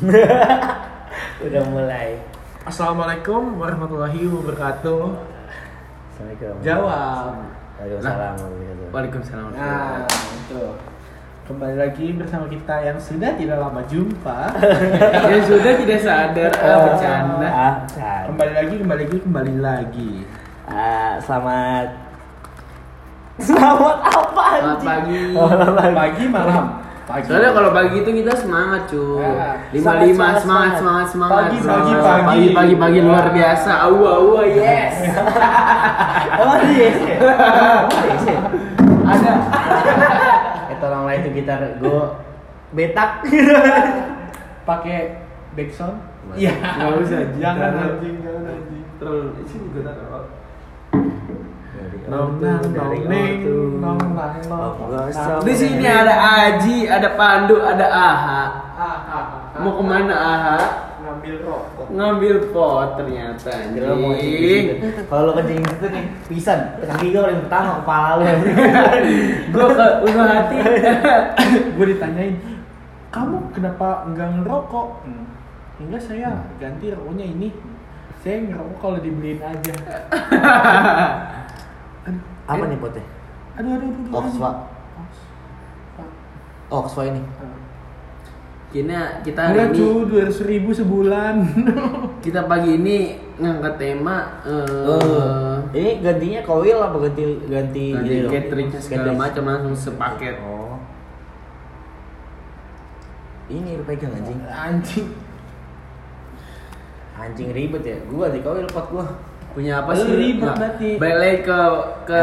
Udah mulai. Assalamualaikum warahmatullahi wabarakatuh. Assalamualaikum. Jawab. Waalaikumsalam. Waalaikumsalam. Nah, itu. Kembali lagi bersama kita yang sudah tidak lama jumpa. Yang sudah tidak sadar bercanda. Kembali lagi. Selamat apa? Selamat pagi. Pagi malam. Pagi. Soalnya kalau pagi itu kita semangat cuy. 55 semangat. Pagi luar biasa. Awu yes. Yes. Ada. Tolonglah itu gitar gue betak. Pakai back sound? Iya. Enggak usah. Jangan anjing. Terus sini gue taruh. Di sini ada Aji, ada Pandu, ada Aha. Mau kemana Aha? Ngambil pot ternyata. Kalau lo kencing itu nih, pisan. Kaki gue paling pertama, kepala lo. Gue ke ujung hati. Gue ditanyain, kamu kenapa enggak ngerokok? Enggak saya ganti rokoknya ini. Saya ngerokok kalau dibeliin aja. Apa nih potnya? Aduh. Oxwa ini. Kina kita hari ini 200.000 sebulan. Kita pagi ini ngangkat tema ini gantinya koil apa ganti catering segala macam langsung sepaket. Oh. Ini pegang anjing ribet ya. Gua di koil pot gua. Punya apa sih? Ribet berarti. Balik ke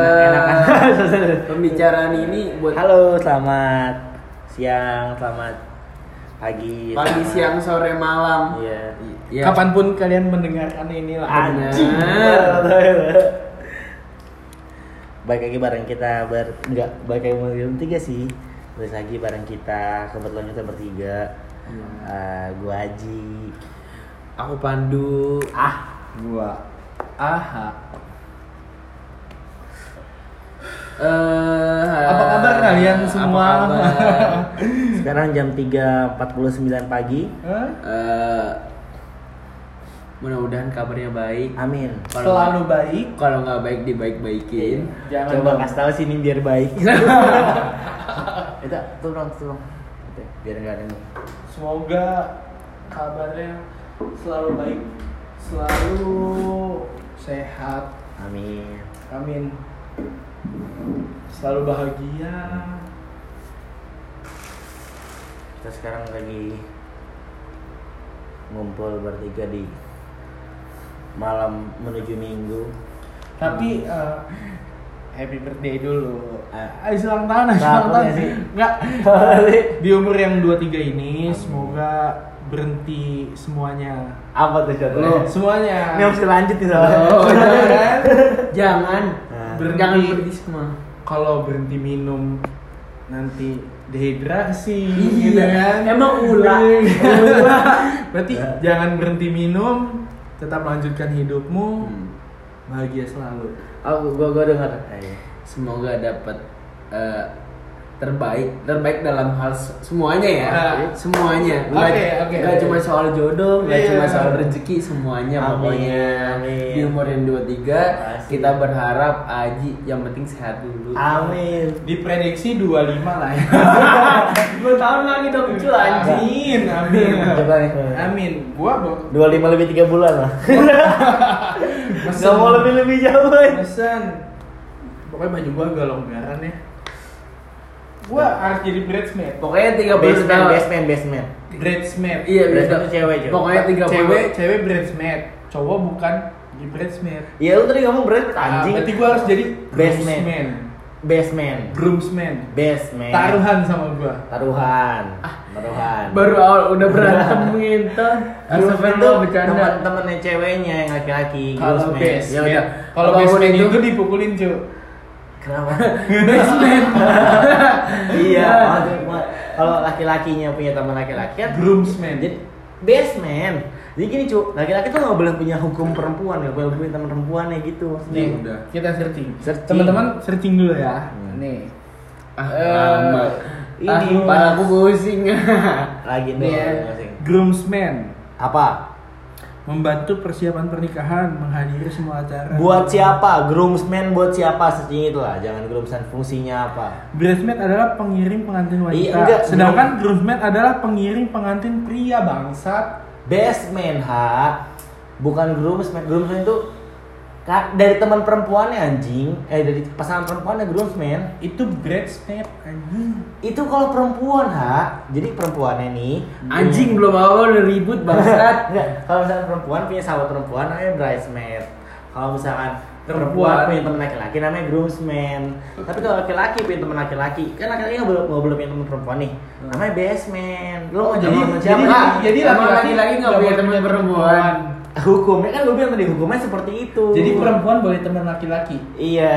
pembicaraan ini buat halo, selamat siang, selamat pagi, siang, sore, malam. Iya. Yeah. Kapanpun kalian mendengarkan ini lah. Baik lagi bareng kita bertiga sih. Terus lagi bareng kita kebetulan kita bertiga. Gua Aji. Aku Pandu. Gua Aha. Apa kabar kalian semua? Sekarang jam 3.49 pagi. Mudah-mudahan kabarnya baik. Amin. Kalo selalu baik. Kalau nggak baik dibaik-baikin. Jangan coba kasih tahu sini biar baik. Itu tolong. Biar nggak ada yang. Semoga kabarnya selalu baik, selalu sehat. Amin. Selalu bahagia. Kita sekarang lagi ngumpul bertiga di malam menuju minggu. Tapi happy birthday dulu. Selamat tahun. Enggak. Di umur yang 23 ini semoga berhenti semuanya. Apa tuh contohnya? Semuanya. Ini harus lanjut nih soalnya. Jangan. Berhenti semua. Kalau berhenti minum nanti dehidrasi, gitu kan? Emang ulah. Berarti jangan berhenti minum, tetap lanjutkan hidupmu, bahagia selalu. Gua dengar. Semoga dapat terbaik dalam hal semuanya ya. Semuanya. Okay. Gak cuma soal jodoh, gak cuma soal rezeki, semuanya pokoknya. Di umur yang 23 kita berharap Aji yang penting sehat dulu. Amin. Diprediksi 25 lah ya. 2 tahun lagi dong muncul anjing. Amin. Gua 25 lebih 3 bulan lah. Gak mau lebih jauh. Mesen. Pokoknya baju gua agak longgaran ya. Gua harus jadi bridesmaid. Pokoknya 30 tahun basement. Bridesmaid. Iya, bridesmaid itu cewek aja. Pokoknya 30 cewek bridesmaid. Cowok bukan di bridesmaid. Iya, lu tadi ngomong bridesmaid anjing. Berarti gua harus jadi Groomsman. Taruhan sama gua. Taruhan. Baru awal udah berantem gitu. Groomsman tuh temen-temennya ceweknya yang laki-laki. Kalau basement. Ya, kalau basement itu dipukulin, cuy. Kenapa? Basement. Iya. Kalau laki-lakinya punya teman laki-laki kan groomsman. Jadi basement. Jadi gini cu, laki-laki tuh nggak boleh punya hukum perempuan, nggak boleh punya teman perempuannya gitu. Nih, udah. Kita searching. Teman-teman searching dulu ya. Nih. ini para aku pusing lagi nih groomsmen apa membantu persiapan pernikahan, menghadiri semua acara. Buat siapa? Groomsman buat siapa? Setinggi itulah. Jangan groomsman fungsinya apa? Bridesmaid adalah pengiring pengantin wanita. Iya, enggak, sedangkan groomsman adalah pengiring pengantin pria bangsat. Bestman ha. Bukan groomsman. Groomsman itu dari teman perempuannya anjing. Dari pasangan perempuannya groomsman. Itu bridesmaid anjing. Itu kalau perempuan ha. Jadi perempuannya nih anjing belum awal ribut bangsat. Kalau misalkan perempuan punya sahabat perempuan namanya bridesmaid. Kalau misalkan perempuan punya teman laki-laki namanya groomsman. Tapi kalau laki-laki punya teman laki-laki, kan laki-laki nggak boleh punya teman perempuan nih, namanya bestman. Lo mau jadi laki-laki nggak boleh teman perempuan. Hukumnya kan lo bilang tadi hukumnya seperti itu. Jadi perempuan boleh teman laki-laki. Iya.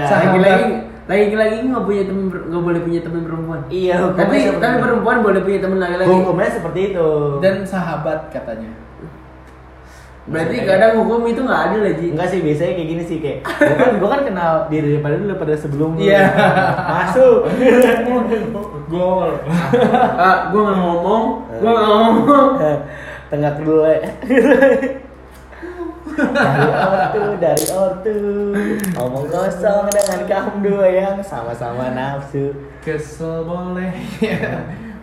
Laki-laki nggak boleh punya teman perempuan. Iya. Tapi perempuan boleh punya teman laki-laki. Hukumnya seperti itu. Dan sahabat katanya. Berarti kadang hukum itu nggak adil aja. Enggak sih, biasanya kayak gini sih kayak. Gua kan kenal dia daripada sebelumnya. Iya. Masuk. Gol. Gua nggak ngomong. Tengah kedua. Dari ortu. Omong kosong dengan kaum dua yang sama-sama nafsu. Kesel boleh.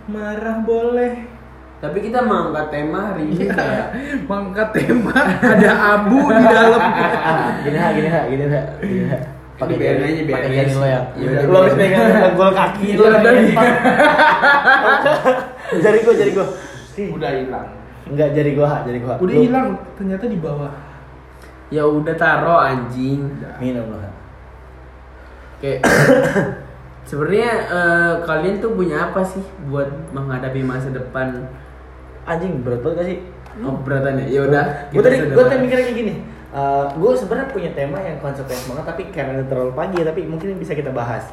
Marah boleh. Tapi kita mengangkat tema hari ini ya. Mengangkat tema ada abu di dalam. Gini ha. Pakai jari lo ya. Lo habis pegang gol kaki lo tadi. Jari gua. Udah hilang. Enggak jari gua. Udah hilang ternyata di bawah. Ya udah taro anjing. Minum lo. Oke. Sebenarnya kalian tuh punya apa sih buat menghadapi masa depan? Anjing berat banget gak sih? Oh beratannya, ya udah. Gue tadi mikirnya kayak gini. Gue sebenarnya punya tema yang konsekuensi banget, tapi karena terlalu pagi, tapi mungkin bisa kita bahas.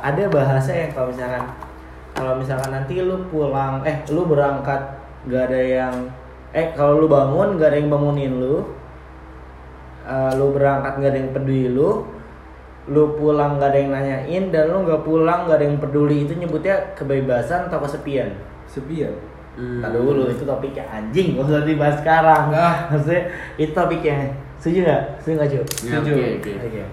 Ada bahasa yang kalau misalkan nanti lu pulang, lu berangkat gak ada yang, kalau lu bangun gak ada yang bangunin lu, lu berangkat gak ada yang peduli lu pulang gak ada yang nanyain, dan lu gak pulang gak ada yang peduli, itu nyebutnya kebebasan atau kesepian? Sepian. Tadi dulu, itu topiknya anjing, gak usah dibahas sekarang. Maksudnya, itu topiknya. Setuju gak? Setuju. Okay.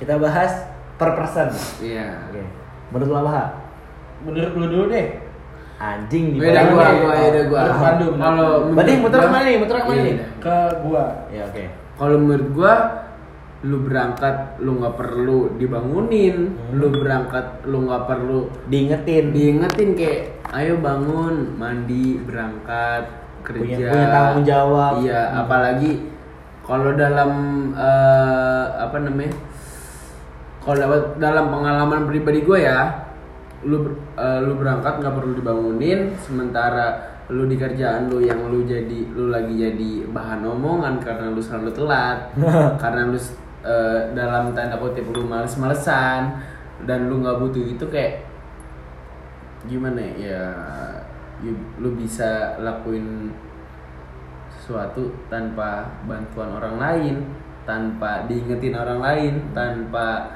Kita bahas per person. Iya. Okay. Menurut lo apa? Menurut lu dulu deh. Anjing di bawah. Beda gua. Kalau berarti muter kemana nih? Ke gua. Ya oke. Kalau menurut gua lu berangkat lu nggak perlu dibangunin, lu berangkat lu nggak perlu diingetin kayak ayo bangun mandi berangkat kerja punya tanggung jawab. Iya, apalagi kalau dalam dalam pengalaman pribadi gue ya, lu berangkat nggak perlu dibangunin, sementara lu di kerjaan lu yang lu lagi jadi bahan omongan karena lu selalu telat, karena lu dalam tanda kutip lu males-malesan dan lu nggak butuh itu, kayak gimana ya, lu bisa lakuin sesuatu tanpa bantuan orang lain, tanpa diingetin orang lain, tanpa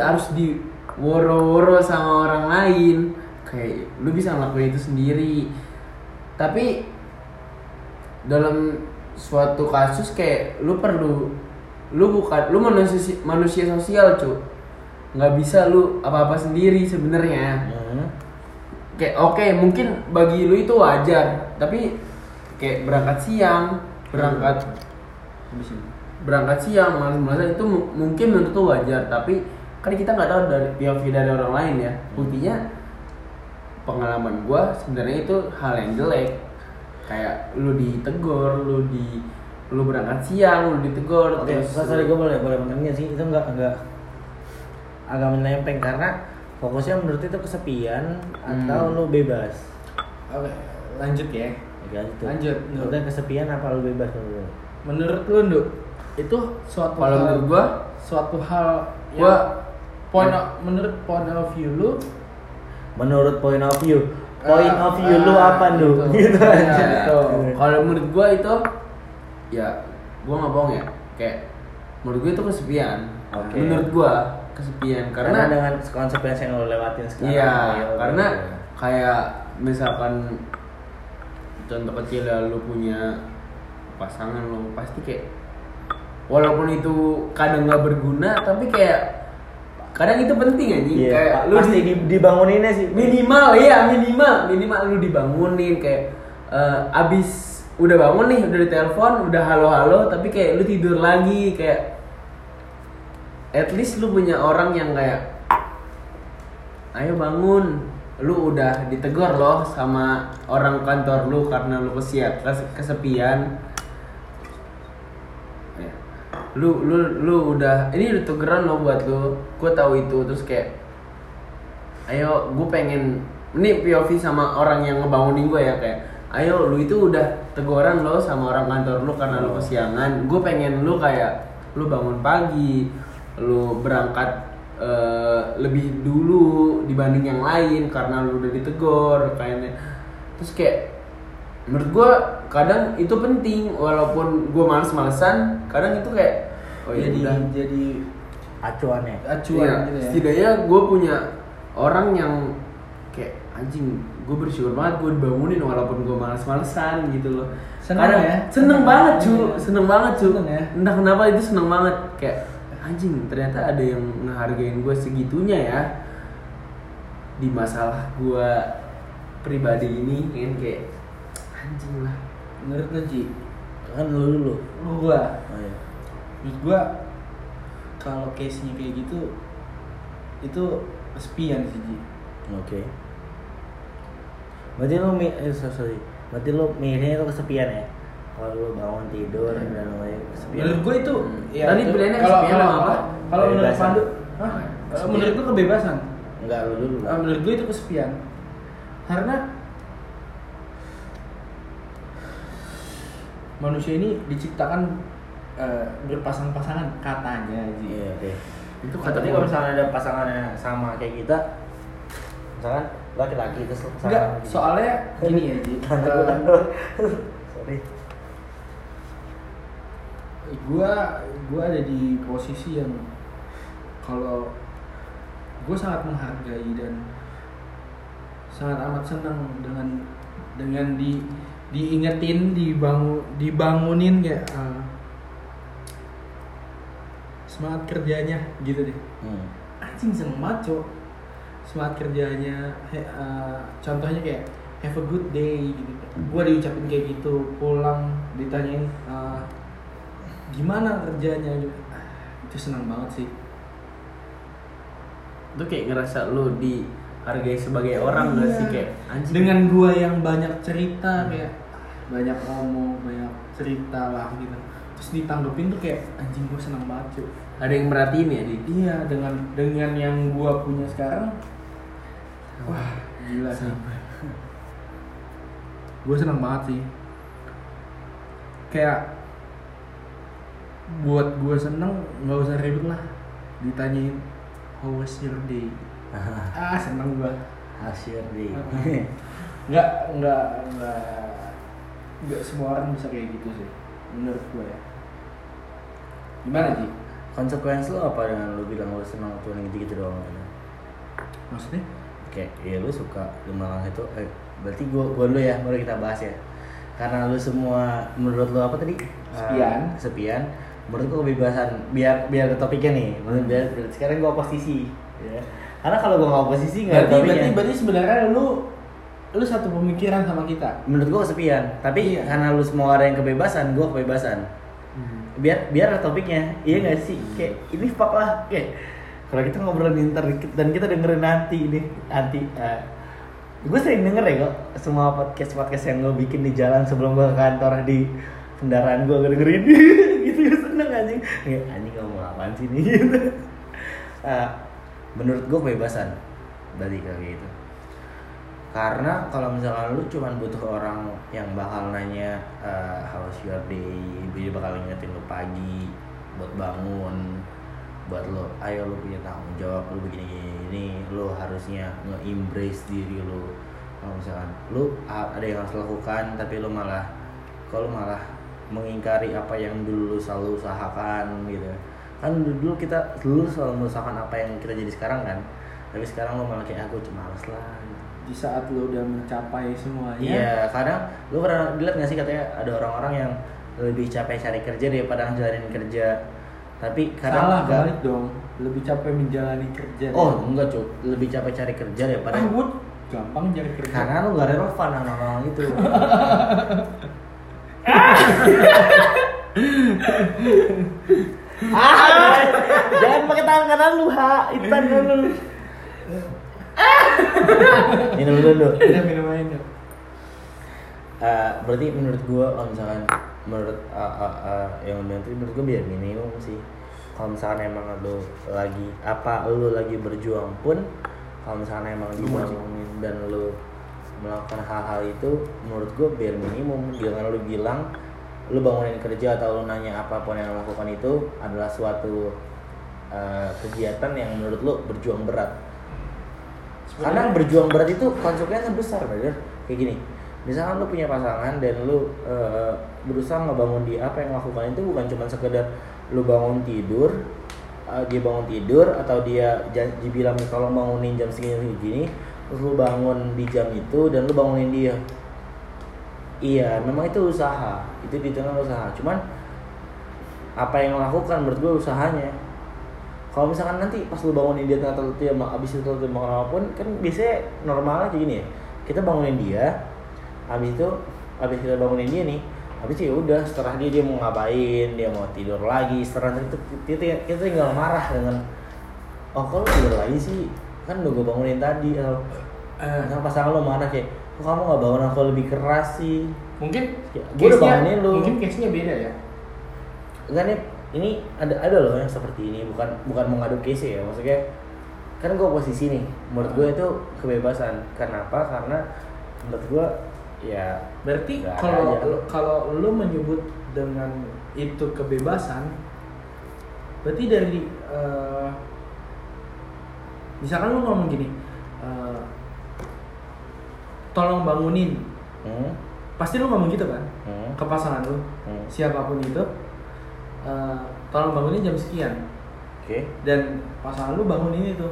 harus di woro-woro sama orang lain, kayak lu bisa ngelakuin itu sendiri. Tapi dalam suatu kasus kayak lu manusia sosial cu, nggak bisa lu apa sendiri sebenarnya. Kayak oke, mungkin bagi lu itu wajar, tapi kayak berangkat siang malas-malasan itu mungkin menurut lu wajar, tapi kan kita nggak tahu dari POV dari orang lain ya. Buktinya pengalaman gue sebenarnya itu hal yang jelek, kayak lu ditegur, lu berangkat siang, lu ditegur. Oke, sorry gue boleh menanya sih, itu enggak agak menempeng karena fokusnya menurut itu kesepian atau lu bebas. Oke, lanjut ya. Lanjut. Udah kesepian apa lu bebas dulu? Menurut lu, Nduk, itu suatu hal. Kalau menurut gue, suatu hal gue menurut point of view lu. Menurut point of view lu apa lu? Gitu aja. Gitu. Kalau menurut gua itu ya gua nggak bohong ya. Kayak menurut gua itu kesepian. Okay. Menurut gua kesepian karena dengan konsep yang lo lewatin sekarang. Iya, ya, karena ya. Kayak misalkan contoh kecil ya, lo punya pasangan lo pasti kayak walaupun itu kadang nggak berguna tapi kayak kadang itu penting ya nih. Yeah, kayak lo pasti dibanguninnya sih minimal ya minimal lo dibangunin kayak abis udah bangun nih udah ditelepon udah halo-halo tapi kayak lo tidur lagi kayak at least lo punya orang yang kayak ayo bangun. Lu udah ditegur loh sama orang kantor lu karena lu kesepian. Lu udah ini udah teguran lo buat lu. Gua tahu itu terus kayak ayo gua pengen ini POV sama orang yang ngebangunin gua ya kayak ayo lu itu udah teguran lo sama orang kantor lu karena lu kesiangan. Gua pengen lu kayak lu bangun pagi, lu berangkat lebih dulu dibanding yang lain karena lu udah ditegur kayaknya. Terus kayak menurut gue kadang itu penting walaupun gue males-malesan kadang itu kayak oh ya jadi acuan ya, gitu ya. Setidaknya gue punya orang yang kayak anjing gue bersyukur banget gue dibangunin walaupun gue males-malesan gitu loh. Seneng kadang, ya seneng banget cu ya. Entah kenapa itu seneng banget kayak anjing ternyata ada yang ngehargain gue segitunya ya di masalah gue pribadi ini kan kayak anjing lah. Menurut lo Ci kan lo gue menurut gue kalau case nya kayak gitu itu kesepian sih Ci. Oke. Berarti lo berarti lo milihnya itu kesepian ya. Kalau lu bangun tidur dan lain-lain. Menurut gue itu ya tadi pilihannya kesepian sama apa? Kalau menurut Pandu, menurut gue kebebasan. Enggak lu dulu. Menurut gue itu kesepian. Karena manusia ini diciptakan berpasang-pasangan katanya aja. Iya, oke. Itu katanya kalau misalnya ada pasangannya sama kayak kita misalkan laki-laki itu sama. Enggak, soalnya gini ya, Ji. Sorry. Gue ada di posisi yang kalau gue sangat menghargai dan sangat amat senang dengan diingetin, dibangunin kayak semangat kerjanya gitu deh. Anjing seneng banget cok semangat kerjanya. Contohnya kayak have a good day gitu. Gue diucapin kayak gitu, pulang ditanyain gimana kerjanya juga. Itu senang banget sih. Itu kayak ngerasa lo dihargai sebagai orang gak sih kayak anjing. Dengan gua yang banyak cerita kayak banyak ngomong, banyak cerita lah gitu. Terus ditanggepin tuh kayak anjing gua senang banget cuy. Ada yang merhatiin ya Di? Iya, dengan yang gua punya sekarang. Wah, gila sih. Gua senang banget sih. Kayak buat gue seneng, nggak usah ribet lah. Ditanyain how was your day? Seneng gue. How's your day? Nggak semua orang bisa kayak gitu sih, menurut gue ya. Gimana sih? Konsekuensi lo apa dengan lo bilang lo seneng tuh gitu doang? Maksudnya? Kayak ya lo suka dimarahin itu. Berarti gue dulu ya, baru kita bahas ya. Karena lo semua menurut lo apa tadi? Kesepian. Menurut gue kebebasan biar ke topiknya nih. Menurut sekarang gue oposisi ya. Karena kalau gue nggak oposisi nggak ada topiknya. Berarti sebenarnya lu satu pemikiran sama kita. Menurut gue kesepian tapi iya. Karena lu semua ada yang kebebasan, gue kebebasan. Biar ke topiknya. Iya nggak sih kayak ini fuck lah kayak kalau kita ngobrolin ntar dan kita dengerin nanti gue sering denger ya kok semua podcast yang gue bikin di jalan sebelum gue ke kantor di kendaraan gue dengerin gitu seneng anjing ngomong apaan sih nih gitu. Menurut gue kebebasan balik kayak gitu karena kalau misalkan lu cuma butuh orang yang bakal nanya how's your day, dia bakal ngingetin lu pagi buat bangun buat lo, ayo lo punya tanggung jawab, lo begini, lo harusnya nge-embrace diri lo. Kalau misalkan lo ada yang harus lakukan, tapi lo malah mengingkari apa yang dulu lo selalu usahakan gitu. kan dulu kita dulu selalu mengusahakan apa yang kita jadi sekarang kan, tapi sekarang lo malah kayak aku cuma males lah di saat lo udah mencapai semuanya. Iya, kadang lo pernah dilihat nggak sih katanya ada orang-orang yang lebih capek cari kerja daripada ngejalanin kerja, tapi kadang salah balik dong, lebih capek menjalani kerja. Oh enggak cuy, lebih capek cari kerja daripada gampang cari kerja karena lo nggak relevan sama orang itu. Ah, jangan pakai tangan kanan lu, ha. Itu tangan lu. Minum dulu. Kita minum aja dulu. Berarti menurut gua kalau misalkan menurut yang nanti menurut gua biar minimum sih. Kalau misalkan emang lu lagi apa lu lagi berjuang pun, kalau misalkan emang lu ngomongin dan lu melakukan hal-hal itu, menurut gua biar minimum. Jangan lu bilang lu bangunin kerja atau lu nanya apapun yang lu lakukan itu adalah suatu kegiatan yang menurut lu berjuang berat. Sebenernya, karena berjuang berat itu konsekuensinya besar, brother. Kayak gini, misalkan lu punya pasangan dan lu berusaha ngebangun dia, apa yang lakukan itu bukan cuma sekedar lu bangun tidur, dia bangun tidur atau dia dibilang kalau bangunin jam segini, terus lu bangun di jam itu dan lu bangunin dia. Iya, memang itu usaha. Itu ditengah usaha. Cuman apa yang lakukan menurut gue usahanya. Kalau misalkan nanti pas lu bangunin dia atau lu tiap abis itu lu makan apapun, kan biasanya normalnya kayak gini ya. Kita bangunin dia, abis kita bangunin dia nih, abis ya udah setelah dia mau ngapain, dia mau tidur lagi. Setelah itu kita tinggal marah dengan, oh kok lu tidur lagi sih, kan udah gue bangunin tadi. Atau pasangan lu marah kayak, kok kamu nggak bangun aku lebih keras sih? Mungkin ya, gue udah bangunin lu. Mungkin case-nya beda ya. Enggak nih, ini ada loh yang seperti ini, bukan mengadu case ya, maksudnya kan gue posisi nih, menurut gue itu kebebasan. Kenapa? Karena menurut gue ya. Berarti kalau lu menyebut dengan itu kebebasan, berarti dari misalkan lu ngomong gini. Tolong bangunin, pasti lu ngomong gitu kan, ke pasangan lu, siapapun itu, tolong bangunin jam sekian, okay. Dan pasangan lu bangunin itu,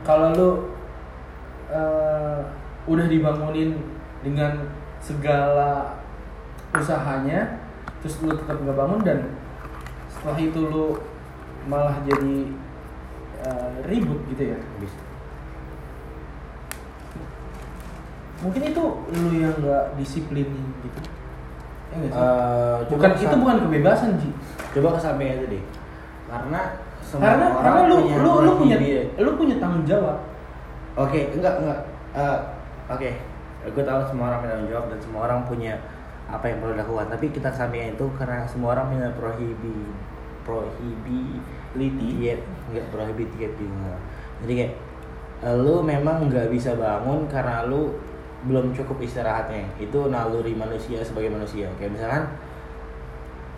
kalau lu udah dibangunin dengan segala usahanya, terus lu tetap nggak bangun dan setelah itu lu malah jadi ribut gitu ya. Mungkin itu lu yang nggak disiplin gitu, ya nggak sih? Bukan itu bukan kebebasan Ji. Coba kesampaian itu deh. Karena lu punya tanggung jawab. Oke, enggak. Oke. Gue tahu semua orang punya tanggung jawab dan semua orang punya apa yang perlu dilakukan. Tapi kita sampaikan itu karena semua orang punya prohibility. Iya, nggak prohibility. Jadi kayak lu memang nggak bisa bangun karena lu belum cukup istirahatnya. Itu naluri manusia sebagai manusia. Kayak misalkan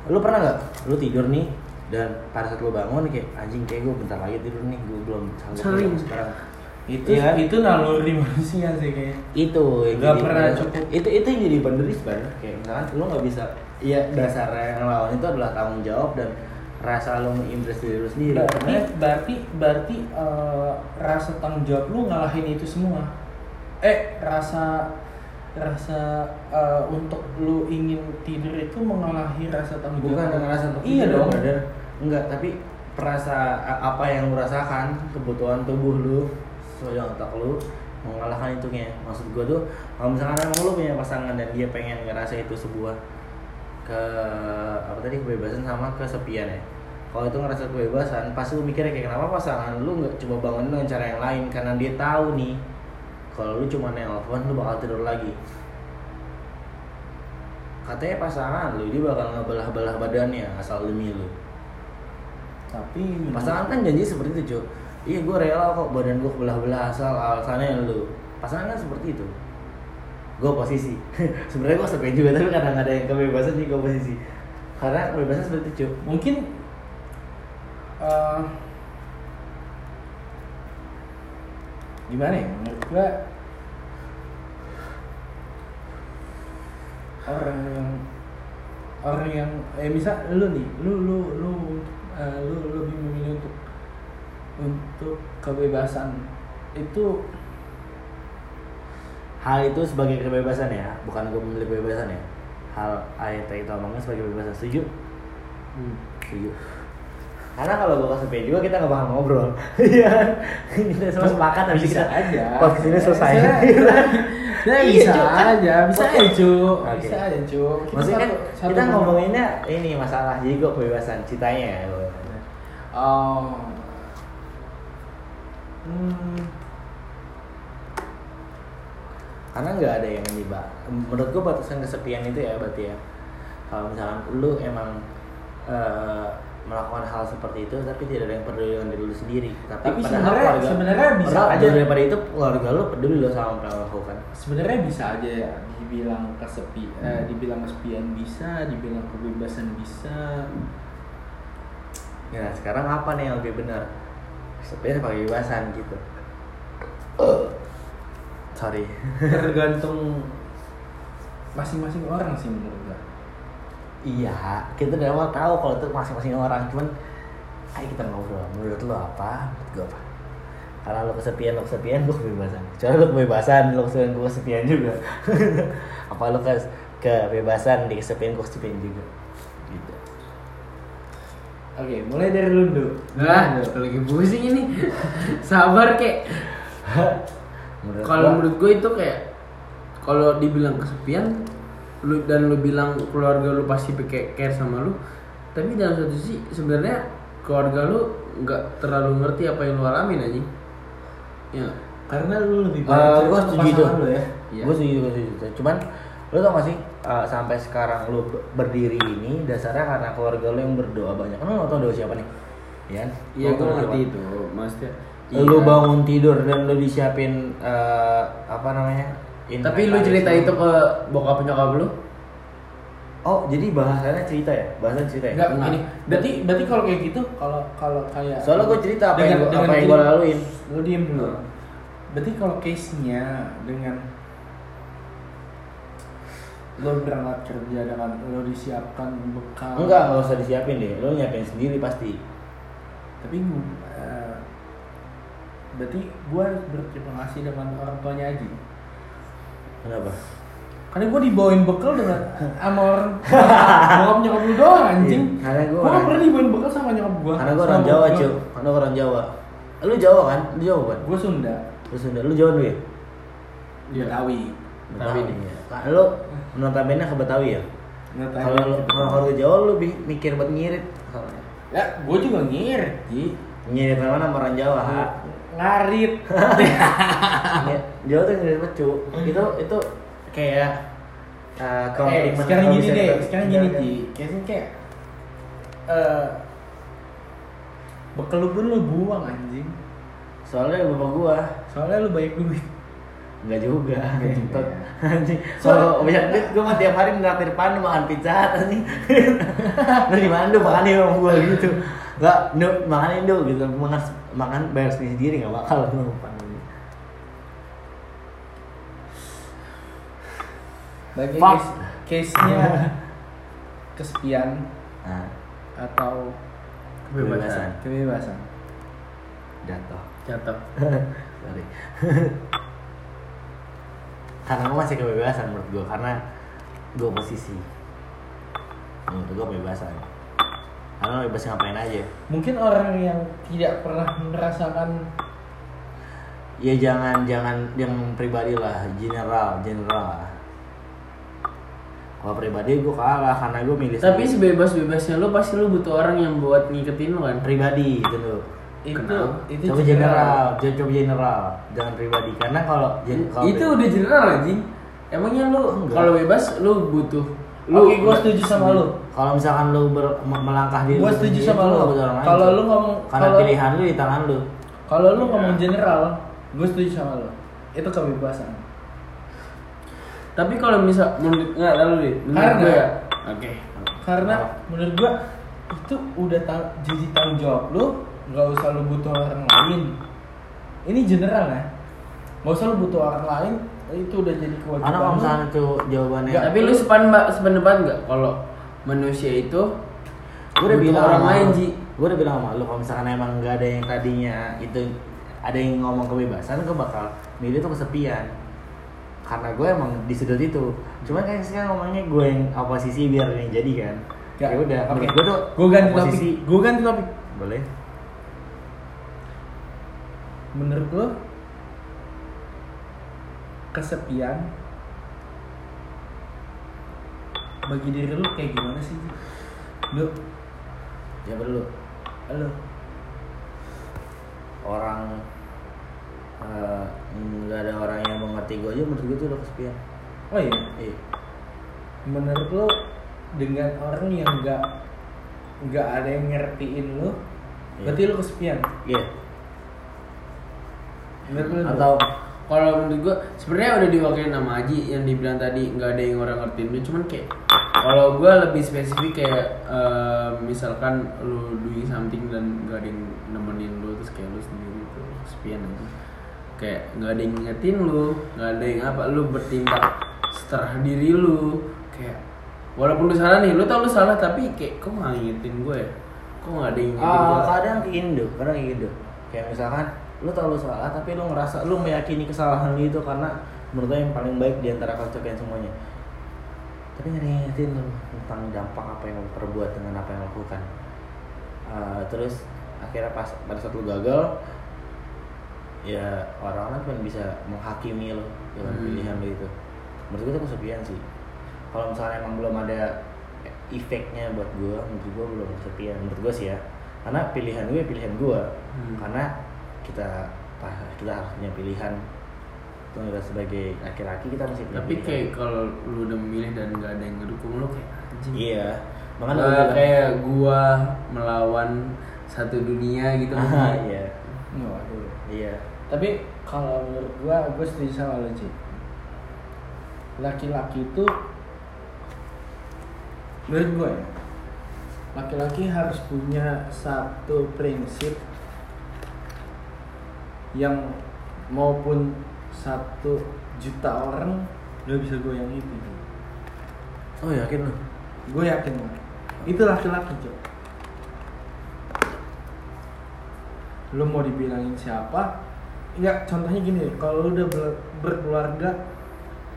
lu pernah nggak lu tidur nih dan pada saat lu bangun kayak anjing kayak gue bentar lagi tidur nih, gue belum sanggup sekarang. Itu ya, itu naluri manusia sih kayaknya. Itu nggak pernah cukup. Itu yang jadi penderis banget. Kayak misalkan lu nggak bisa. Iya, dasar yang lawan itu adalah tanggung jawab dan rasa lu mengimpress diri lu sendiri. Berarti rasa tanggung jawab lu ngalahin itu semua. Rasa untuk lu ingin tidur itu mengalahi rasa tanggung jawab. Bukan dengan rasa untuk tidur. Iya dong, brother. Enggak, tapi perasa apa yang lu rasakan, kebutuhan tubuh lu, soal otak lu mengalahkan itunya. Maksud gua tuh, kalau misalkan emang lu punya pasangan dan dia pengen ngerasa itu sebuah kebebasan sama kesepian ya. Kalau itu ngerasa kebebasan, pasti lu mikirnya kayak kenapa pasangan lu enggak coba bangun dengan cara yang lain, karena dia tahu nih kalau lu cuma nelpon, lu bakal tidur lagi. Katanya pasangan lu, dia bakal ngebelah-belah badannya asal demi lu. Tapi pasangan kan janji seperti itu, cuy. Iya, gue rela kok badan gue kebelah-belah asal alasannya lu. Pasangan kan seperti itu. Gue posisi. Sebenarnya gue sepi juga, tapi kadang ada yang kebebasan sih gue posisi. Karena kebebasan seperti itu, cuy. Mungkin gimana ya, menurut gue orang yang ya misal lu nih, lu lebih memilih untuk kebebasan itu, hal itu sebagai kebebasan ya, bukan gue memilih kebebasan ya. Hal ayat itu omongnya sebagai kebebasan, setuju? Setuju. Karena kalau gue kasih pede juga kita nggak bakal ngobrol. Iya. Kita cuma sepakat habis kita aja. Podcast ini selesai. Nah, bisa aja. Maksudnya kan kita ngomonginnya ini masalah jadi gue kebebasan ceritanya. Karena nggak ada yang tiba. Menurut gue batasan kesepian itu ya berarti ya. Kalau misalkan lu emang melakukan hal seperti itu tapi tidak ada yang peduli dengan diri lu sendiri. Tapi sebenarnya bisa aja daripada itu keluarga lu peduli lo sama orang lu kan. Sebenarnya bisa aja ya dibilang kesepian, dibilang kesepian bisa, dibilang kebebasan bisa. Ya sekarang apa nih yang lebih benar? Kesepian apa kebebasan gitu? Sorry. Tergantung masing-masing orang sih menurut gue. Iya, kita dari awal tahu kalau itu masing-masing orang, cuman ayo kita ngobrol, menurut lo apa, menurut gue apa. Karena lo kesepian, gue kebebasan. Kecuali lo kebebasan, lo kesepian, gue kesepian juga. Apa lo kebebasan, di kesepian, gue kesepian juga gitu. Oke, mulai dari Lundu. Nah, lagi pusing ini. Sabar kek. Kalau menurut gue itu kayak, kalau dibilang kesepian lu dan lu bilang keluarga lu pasti care sama lu, tapi dalam satu sisi sebenarnya keluarga lu nggak terlalu ngerti apa yang lu alamin aja ya, karena lu lebih banyak pasangan lu ya. Gue setuju. Cuman lu tau gak sih sampai sekarang lu berdiri ini dasarnya karena keluarga lu yang berdoa banyak. Lu nggak tau doa siapa nih ya? Iya, gue ngerti itu maksudnya. Lu bangun tidur dan lu disiapin tapi lu cerita itu ke bokap nyokap lu? Oh, jadi bahasanya cerita ya? Enggak, begini. Berarti kalau kayak gitu, kalau kayak soalnya gue cerita apa yang gue laluin. Lu diem dulu. Berarti kalau case-nya dengan lu berangkat kerja dengan lu disiapkan bekal. Enggak usah disiapin deh. Lu nyiapin sendiri pasti. Tapi berarti gue berterima kasih dengan orang tuanya aja. Kenapa? Karena gue dibawain bekal dengan sama orang bokap nyokap lu doang anjing. Karena gue gak pernah dibawain bekal sama nyokap gue. Karena gue orang Jawa cuy. Lu Jawa kan? Gue Sunda. Lu Jawa dulu ya? Betawi nih. Karena lu notabene ke Betawi ya? Kalau orang Jawa lu mikir buat ngirit. Ya, gue juga ngirit. Ngirit mana sama orang Jawa? Ngarit. Jawa tuh ngirit banget cu. Itu kayak sekarang gini kayak bekal lu pun lu buang anjing. Soalnya bapak gua, soalnya lu banyak duit. Enggak juga anjing. Anjing. Soalnya banyak duit gua mah tiap hari ngeratir pan makan pizza anjing. Lu di mana lu makan ya sama gua gitu. Enggak, makan Indo gitu. Makan bayar sendiri enggak bakal lu panggil. Bagi case-nya kesepian atau kebebasan. Jatuh. Sorry. Karena gue masih kebebasan menurut gue, karena gue posisi. Menurut gue kebebasan. Karena bebas ngapain aja. Mungkin orang yang tidak pernah merasakan. Ya jangan yang pribadi lah, general. Kalau pribadi gue kalah karena gue milih. Tapi sebebas-bebasnya lo pasti lo butuh orang yang buat ngiketin lo kan. Pribadi gitu. Itu coba general, jangan pribadi. Karena kalau itu udah general aja. Emangnya lo kalau bebas lo butuh. Oke, gue setuju sama lo. Kalau misalkan lo melangkah di. Gue setuju sama lo. Kalau lo ngomong karena pilihan lo di tangan lo. Kalau lo ngomong general, gue setuju sama lo. Itu kebebasan. Tapi kalau misal menurut gue itu udah jadi tanggung jawab lu, nggak usah lu butuh orang lain. Ini general ya, nggak usah lu butuh orang lain, itu udah jadi kewajiban. Karena kalau misalnya itu jawabannya. Tapi lu sependapat nggak kalau manusia itu gue udah bilang orang lain Ji, gue udah bilang sama lu kalau misalkan emang nggak ada yang tadinya itu ada yang ngomong kebebasan, gue bakal milih tuh kesepian karena gue emang di sudut itu. Cuman kan sekarang ngomongnya gue yang oposisi biar yang jadi kan ya udah okay. Gue tuh gue ganti oposisi. Topik gue ganti topik boleh. Menurut gue kesepian bagi diri lu kayak gimana sih lu? Ya perlu lu orang nggak ada orang yang mengerti gue aja, menurut gue tuh udah kesepian. Oh iya? Iya. Menurut lo dengan orang yang nggak ada yang ngertiin lo, iya, berarti lo kesepian? Iya. Menurut atau kalau menurut gue sebenarnya udah diwakilin sama Aji yang dibilang tadi nggak ada yang orang ngertiin lo, cuman kayak kalau gue lebih spesifik kayak misalkan lo doing something dan nggak ada yang nemenin lo, terus kayak lo sendiri tuh kesepian aja. Kayak nggak ada yang ngingetin lu, nggak ada yang apa, lu bertindak seterah diri lu. Kayak walaupun lu salah nih, lu tau lu salah tapi kayak kok nggak ngingetin gue ya, kok nggak ada yang ngingetin gue. Kadang kayak gitu kayak misalkan lu tau lu salah tapi lu ngerasa lu meyakini kesalahan lu itu karena menurut lu yang paling baik diantara konsekuensi semuanya, tapi nggak ada yang ngingetin lu tentang dampak apa yang lu perbuat dengan apa yang lu lakukan. Terus akhirnya pas pada saat lu gagal, ya orang-orang cuma bisa menghakimi lo dengan pilihan lo itu. Menurut gue tuh kesepian sih. Kalau misalnya emang belum ada efeknya buat gue, menurut gue belum kesepian. Menurut gue sih ya, karena pilihan gue. Karena kita harus punya pilihan. Itu kita sebagai laki-laki kita masih punya. Tapi pilihan. Kayak kalau lu udah memilih dan nggak ada yang ngedukung lo kayak anjing. Iya. Makanya kayak gue melawan satu dunia gitu. Iya. Waduh. Iya. Tapi kalau menurut gue setuju sama lo Ci. Laki-laki itu menurut gue ya, laki-laki harus punya satu prinsip yang maupun 1 juta orang udah bisa goyang itu. Oh yakin lo? Gue yakin lo. Itu laki-laki Cok. Lo mau dibilangin siapa? Ya contohnya gini, kalau lo udah berkeluarga,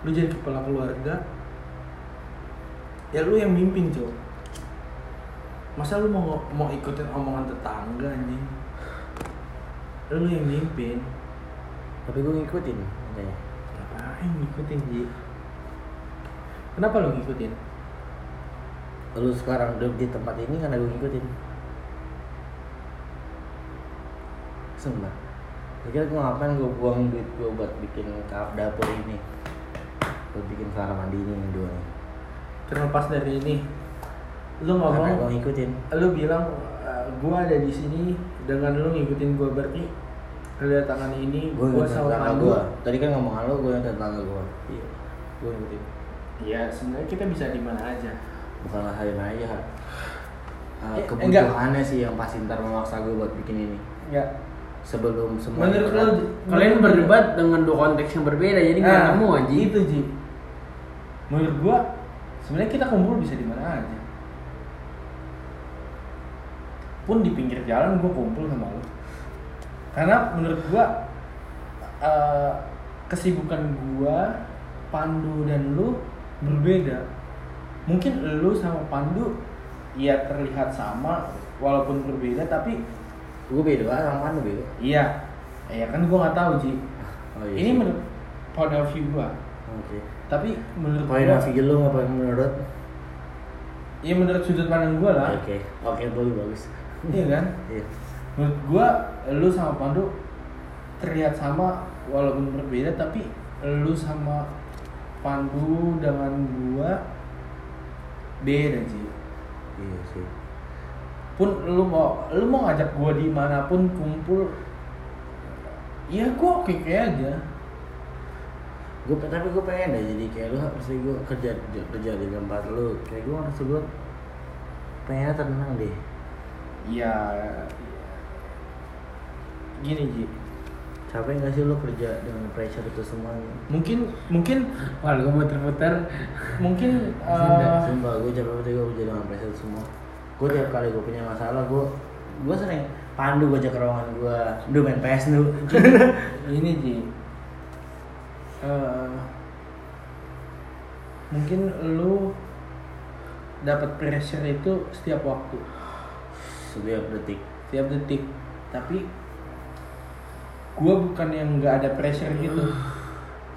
lo jadi kepala keluarga, ya lo yang mimpin Cok. Masa lo mau ikutin omongan tetangga anjing? Lo yang mimpin. Tapi gue ngikutin katanya. Ngapain ngikutin Ji? Kenapa lo ngikutin? Lo sekarang udah di tempat ini karena gue ngikutin. Sumpah, akhirnya gue ngapain gue buang duit gue buat bikin dapur ini, buat bikin kamar mandi ini dua nih. Terlepas dari ini, lu ngomong, gue ngikutin. Lu bilang gue ada di sini dengan lu ngikutin gue berarti kedatangan ini gue sama kamu. Tadi kan ngomongan lu gue yang tetangga gue. Iya, gue ngikutin. Iya, sebenarnya kita bisa di mana aja. Bukanlah hari mana aja. Kebutuhannya sih yang pasti ntar memaksa gue buat bikin ini. Enggak. Sebelum semua kalian berdebat dengan dua konteks yang berbeda jadi nggak nemu aja itu Ji. Menurut gua sebenarnya kita kumpul bisa di mana aja, pun di pinggir jalan gua kumpul sama lo karena menurut gua kesibukan gua, Pandu dan lo berbeda. Mungkin lo sama Pandu ya terlihat sama walaupun berbeda, tapi gue beda sama Pandu beda. Iya. Ya kan gue enggak tahu, Ji. Oh, iya. Ini menurut point of view gue. Oke. Okay. Tapi menurut point of view lu apa menurut? Iya menurut sudut pandang gue lah. Oke. Okay. Oke, okay, bagus. Iya kan? Iya. Menurut gue lu sama Pandu terlihat sama walaupun berbeda, tapi lu sama Pandu dengan gue beda, Ji. Iya sih. Pun lu mau ngajak gue dimanapun kumpul, ya gue oke aja. Tapi gue pengen deh jadi kayak lu, mesti gue kerja di tempat lu, kayak gue harus gue pengen tenang deh. Ya gini Ji, Capek nggak sih lo kerja dengan pressure itu semua? Mungkin wah gue muter-muter. Mungkin sumpah gue capek banget gue kerja dengan pressure itu semua. Gue tiap kali gue punya masalah gue sering Pandu gue ajak ke ruangan gue, udah main PS dulu. Ini Ji, mungkin lu dapat pressure itu setiap waktu, setiap detik. Tapi gue bukan yang nggak ada pressure gitu.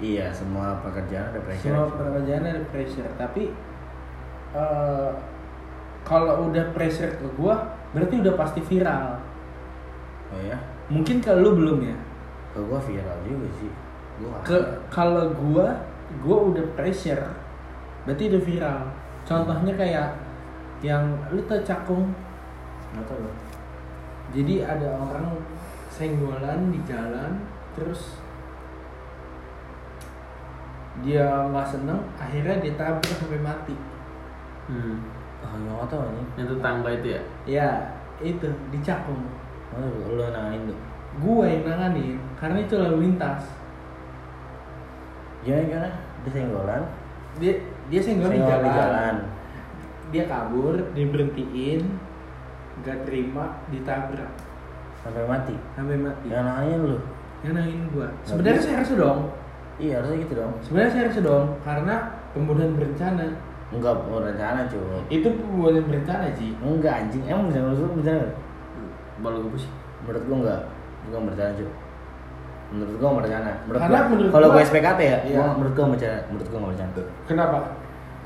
Iya, semua pekerjaan ada pressure. Tapi kalau udah pressure ke gue, berarti udah pasti viral. Oh ya? Mungkin kalau lu belum ya? Kalau gua viral juga sih. Kalau gua udah pressure, berarti udah viral. Contohnya kayak yang lu tau Cakung? Nggak tau loh. Jadi ada orang senggolan di jalan, terus dia nggak seneng, akhirnya ditabrak sampai mati. Oh nggak tau nih. Itu tangga itu ya? Ya itu di Cakung. Lu yang nanganin tuh? Gue yang nanganin, karena itu lalu lintas. Gimana? Dia senggolan? Dia senggolan di jalan. Dia kabur, diberhentiin, gak terima, ditabrak. Sampai mati. Yang nanganin lu? Yang nanganin gue. Sebenarnya saya harus dong. Iya, harusnya gitu dong. Sebenarnya saya harus dong, karena pembunuhan berencana. Enggak berencana cuy. Itu pembunuhan berencana Ji. Enggak anjing, emang berencana? Baru gue sih. Menurut gue enggak. Bukan bercanda cuy. Menurut gue bercanda. Kalau gue SPKT ya, iya. Menurut gue bercanda. Kenapa?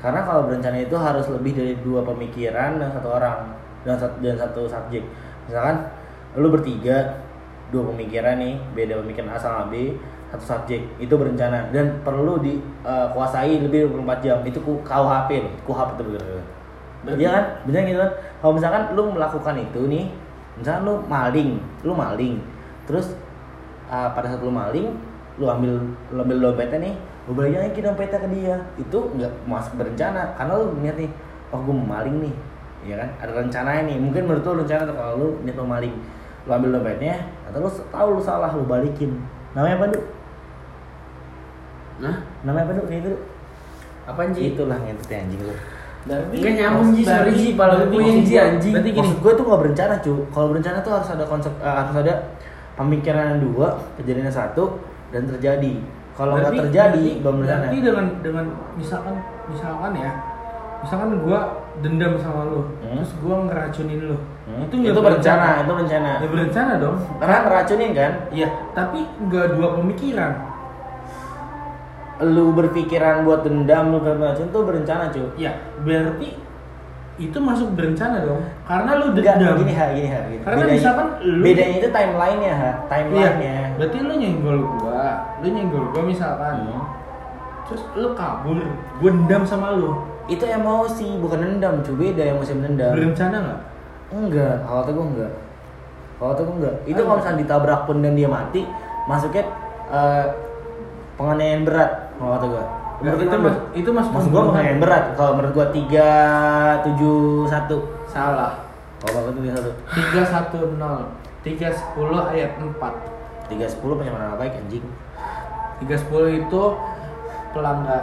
Karena kalau berencana itu harus lebih dari dua pemikiran dan satu orang dan satu subjek. Misalkan lu bertiga, dua pemikiran nih, beda pemikiran A sama B, satu subjek. Itu berencana dan perlu dikuasai lebih dari 24 jam. Itu KUHP loh. KUHP itu bener-bener. Iya kan? Bener gitu kan? Kalau misalkan lu melakukan itu nih, misalnya lu maling, terus pada saat lu maling, lu ambil dompetnya nih, lu balikin lagi dompetnya ke dia, itu nggak masuk berencana, karena lu niat nih, oh gue maling nih, ya kan, ada rencananya nih, mungkin menurut lu rencana tuh kalau lu niat mau maling, lu ambil dompetnya, atau lu tahu lu salah, lu balikin, namanya apa tuh? Kayak itu? Apaan Ji? Itulah ngintipnya anjing lu. Gak nyambung Ji, sorry Ji, kalau gue yang Ji anjing. Berarti gini, gue tuh gak berencana cuy. Kalau berencana tuh harus ada konsep, harus ada pemikiran yang dua, kejadiannya satu, dan terjadi. Kalau nggak terjadi, belum berencana. Berarti dengan misalkan gue dendam sama lo, terus gue ngeracunin lo, itu berencana. Itu berencana. Ya berencana dong. Karena ngeracunin kan? Iya. Tapi nggak dua pemikiran. Lu berpikiran buat dendam, lu bermacam tuh berencana cuy. Iya, berarti itu masuk berencana dong. Karena lu dendam. Enggak, gini. Karena misalkan lu bedanya itu timeline-nya, timeline-nya. Iya, berarti lu nyenggol gua misalkan. Terus lu kabur, gua dendam sama lu. Itu emosi, bukan dendam cuy, beda emosi mendendam. Berencana enggak? Enggak, kalau kata gua enggak. Itu kalau misalkan ditabrak pun dan dia mati, masuknya penganiayaan berat. Kalau kata gue, itu maksud gue penganiayaan berat. Kalau menurut gue 371 salah. Kalau menurut gue 310 310 ayat 4. 310 penyamaran apa ya anjing? 310 itu pelanggar.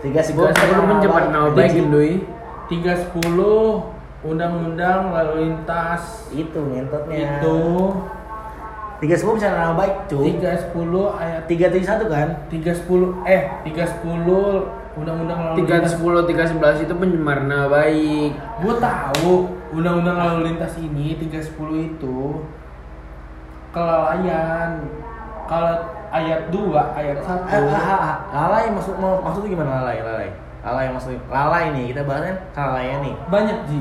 310 penyamaran nama baik Indoi. 310 undang-undang lalu lintas. Itu ngentotnya. Itu 310 bisa nama baik cuy. 310 ayat 331 kan? 310 undang-undang lalu lintas. 310 311 itu pencemaran nama baik. Gua tahu undang-undang lalu lintas ini 310 itu kelalaian. Kalau ayat 2 ayat 1 lalai maksudnya gimana lalai? Lalai maksudnya lalai nih kita bahas kan kelalaian nih. Banyak Ji.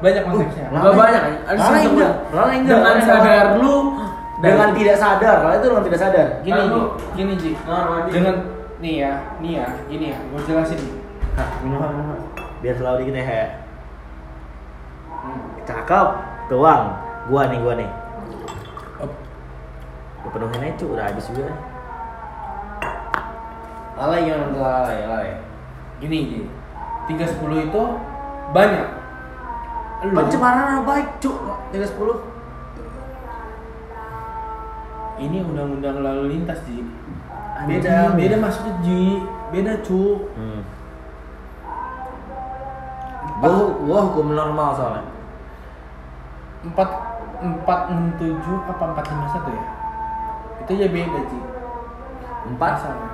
Banyak konteksnya. Banyak. Lalai enggak dengan sadar lu dengan tidak sadar, kalau itu dengan tidak sadar. Gini Ji. Dengan nih ya, gini ya, gue jelasin. Minum. Biar selalu dikit ya. Cakep, tuang. Gua nih. Gue penuhin aja udah habis juga. Lalai. Gini Ji. 310 itu banyak. Pencemaran nama baik, cuk. 310 ini undang-undang lalu lintas Ji. Beda maksudnya Ji, beda cu. Gua hukum normal soalnya. 467 apa 451 ya? Itu aja beda Ji. 4 sama.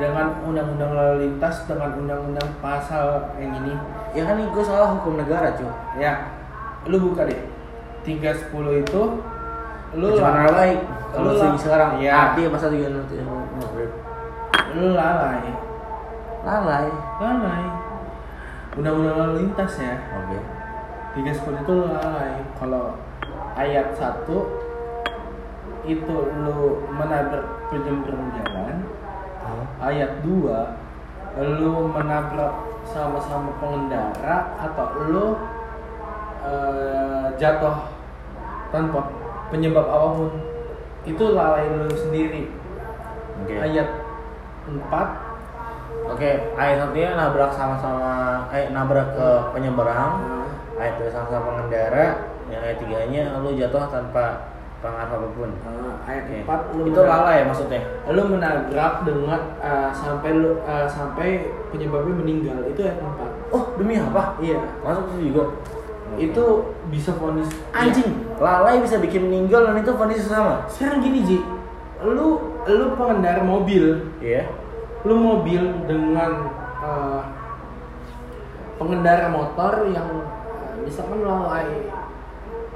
Dengan undang-undang lalu lintas dengan undang-undang pasal yang ini. Ya kan itu soal hukum negara cu. Ya. Lu buka deh. 310 itu lu lalai baik kalau sekarang ya dia pasal 3 lu lalai undang-undang lalu lintas ya. Oke. 310 itu lalai kalau ayat 1 itu lu menabrak penyeberang jalan. Ayat 2 lu menabrak sama-sama pengendara atau lu jatuh tanpa penyebab apapun itu lalai lu sendiri. Okay. Ayat 4 ayat satunya nabrak sama-sama nabrak ke penyeberang. Ayat 2 sama-sama pengendara. Yang ayat 3-nya lu jatuh tanpa pengaruh apapun. Ayat 4 lu itu lalai maksudnya. Lu menabrak dengan sampai penyebabnya meninggal. Itu ayat 4. Oh, demi apa? Iya. Masuk itu juga. Itu bisa vonis anjing ya. Lalai bisa bikin meninggal dan itu vonis sama. Sekarang gini Ji, lu pengendara mobil ya, yeah. Lu mobil dengan pengendara motor yang misalkan lalai,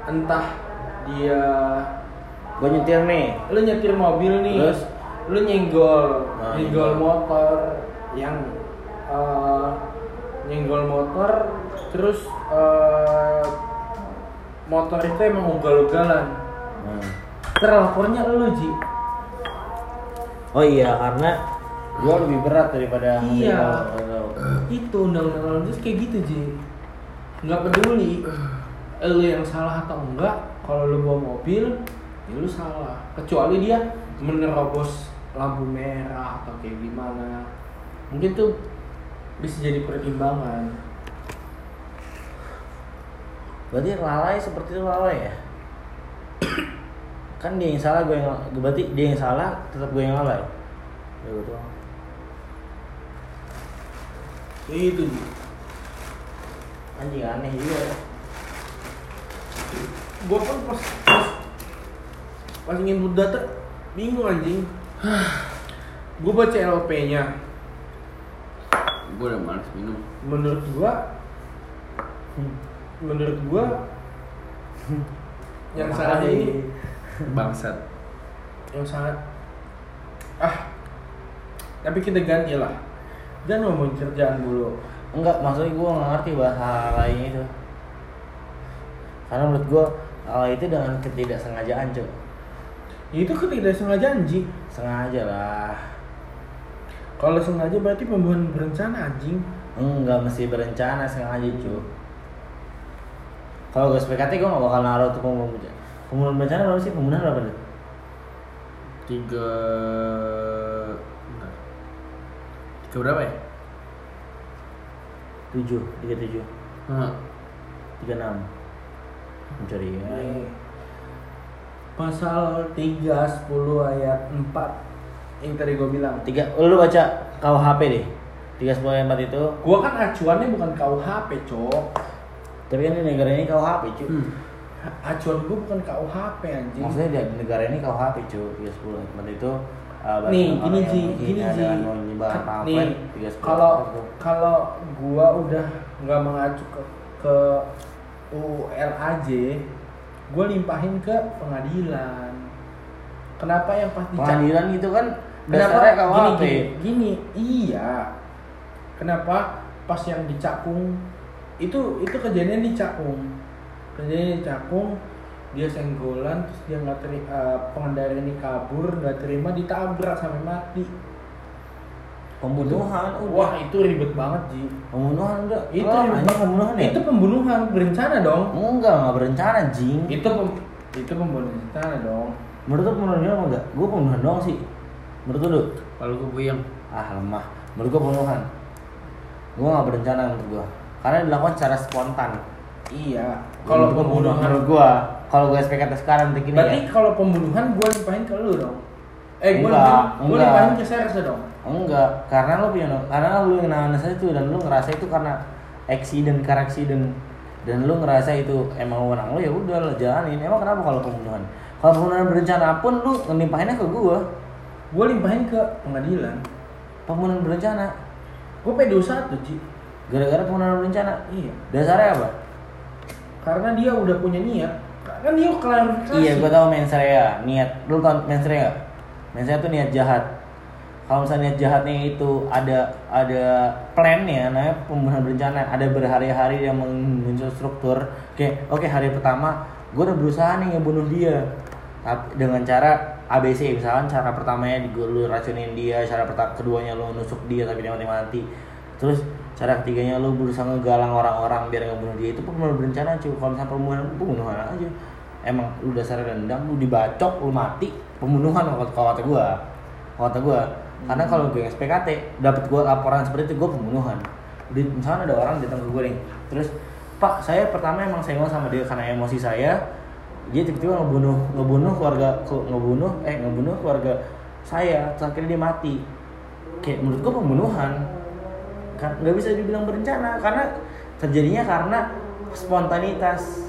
entah dia gua nyetir nih, lu nyetir mobil nih, terus lu nyenggol motor yang nyenggol motor. Terus motor itu emang ugal-ugalan. Terlapornya lu Ji. Oh iya, karena gua lebih berat daripada iya. Itu undang-undang lalu lintas kayak gitu Ji. Nggak peduli lu yang salah atau enggak. Kalau lu bawa mobil ya lu salah, kecuali dia menerobos lampu merah atau kayak gimana. Mungkin tuh bisa jadi pertimbangan. Berarti lalai seperti itu lalai ya? Kan dia yang salah, gue yang lalai. Berarti dia yang salah, tetap gue yang lalai. Ya betul. Itu anjing aneh juga ya. Gue pun pas nginput data bingung anjing. Gue baca LP-nya. Gue udah malas minum. Menurut gua yang salah ini bangsat. Yang sangat tapi kita ganti lah. Dan ngomong kerjaan dulu. Enggak, maksudnya gua enggak ngerti bahasa lain itu. Karena menurut gua itu dengan ketidaksengajaan, Cuk. Itu ketidaksengajaan, Ji. Sengaja lah. Kalau sengaja berarti pembunuhan berencana, anjing. Enggak mesti berencana, sengaja, Cuk. Kalau gue SPKT gue gak bakal naruh untuk pembunuhan berencana. Pembunuhan berencana berapa sih? Pembunuhan berapa nih? 3 berapa ya? 37 36 mencuri ya. Pasal 310 ayat 4 yang tadi gue bilang 3, lu baca KUHP deh. 310 ayat 4 itu gue kan acuannya bukan KUHP cok. Tapi kan di negara ini KUHP cuy. Acuan gue bukan KUHP anjing. Maksudnya di negara ini KUHP cuy. 310 ayat itu nih gini Ji nih kalau gue udah nggak mengacu ke ULAJ, gue limpahin ke pengadilan. Kenapa yang pasti pengadilan itu kan dasarnya KUHP gini iya kenapa pas yang dicakung itu kejadian di Cakung dia senggolan terus dia nggak terima, pengendara ini kabur nggak terima, ditabrak sampai mati. Pembunuhan itu, wah itu ribet banget Ji. Pembunuhan enggak itu pembunuhan ya? Itu pembunuhan berencana dong. Enggak berencana Ji. Itu pembunuhan berencana dong. Menurut lu pembunuhan enggak? Gue pembunuhan dong sih. Menurut lu? Kalau gue puyeng lemah. Menurut gue pembunuhan. Gue nggak berencana menurut gue. Karena dilakukan secara spontan. Iya. Kalau pembunuhan menurut gua, kalau gue SPK sekarang begini. Berarti ya? Kalau pembunuhan gue limpahin ke lu dong. Gue limpahin ke Serse dong. Enggak, karena lo punya, karena lo kenal Nesa itu dan lo ngerasa itu karena accident, car accident, dan lo ngerasa itu emang wewenang lo, ya udah lo jalanin. Emang kenapa kalau pembunuhan? Kalau pembunuhan berencana pun lo ngelimpahinnya ke gue. Gue limpahin ke pengadilan. Pembunuhan berencana. Gue PD1 Ci. Gara-gara pembunuhan berencana. Iya. Dasarnya apa? Karena dia udah punya niat. Kan dia klarifikasi. Iya, gue tahu mensrea niat. Lo tau mensrea nggak? Mensrea tuh niat jahat. Kalau misalnya niat jahatnya itu ada plannya, namanya pembunuhan berencana. Ada berhari-hari yang menunjuk struktur. Oke, hari pertama gue udah berusaha nih ngebunuh dia dengan cara ABC. Misalkan cara pertamanya lu racunin dia, cara keduanya lu nusuk dia tapi dia mati-mati. Terus cara ketiganya lu berusaha ngegalang orang-orang biar ngebunuh dia. Itu pembunuhan berencana cuy. Kalau misalnya pembunuhan aja emang lu dasarnya dendam, lu dibacok, lu mati. Pembunuhan kalau kata gue. Karena kalau gue SPKT dapat gue laporan seperti itu, gue pembunuhan. Misalnya ada orang datang ke gue nih, terus Pak, saya pertama emang senggol sama dia karena emosi saya. Dia tiba-tiba ngebunuh keluarga saya. Akhirnya dia mati. Kayak menurut gue pembunuhan. Nggak bisa dibilang berencana karena terjadinya karena spontanitas.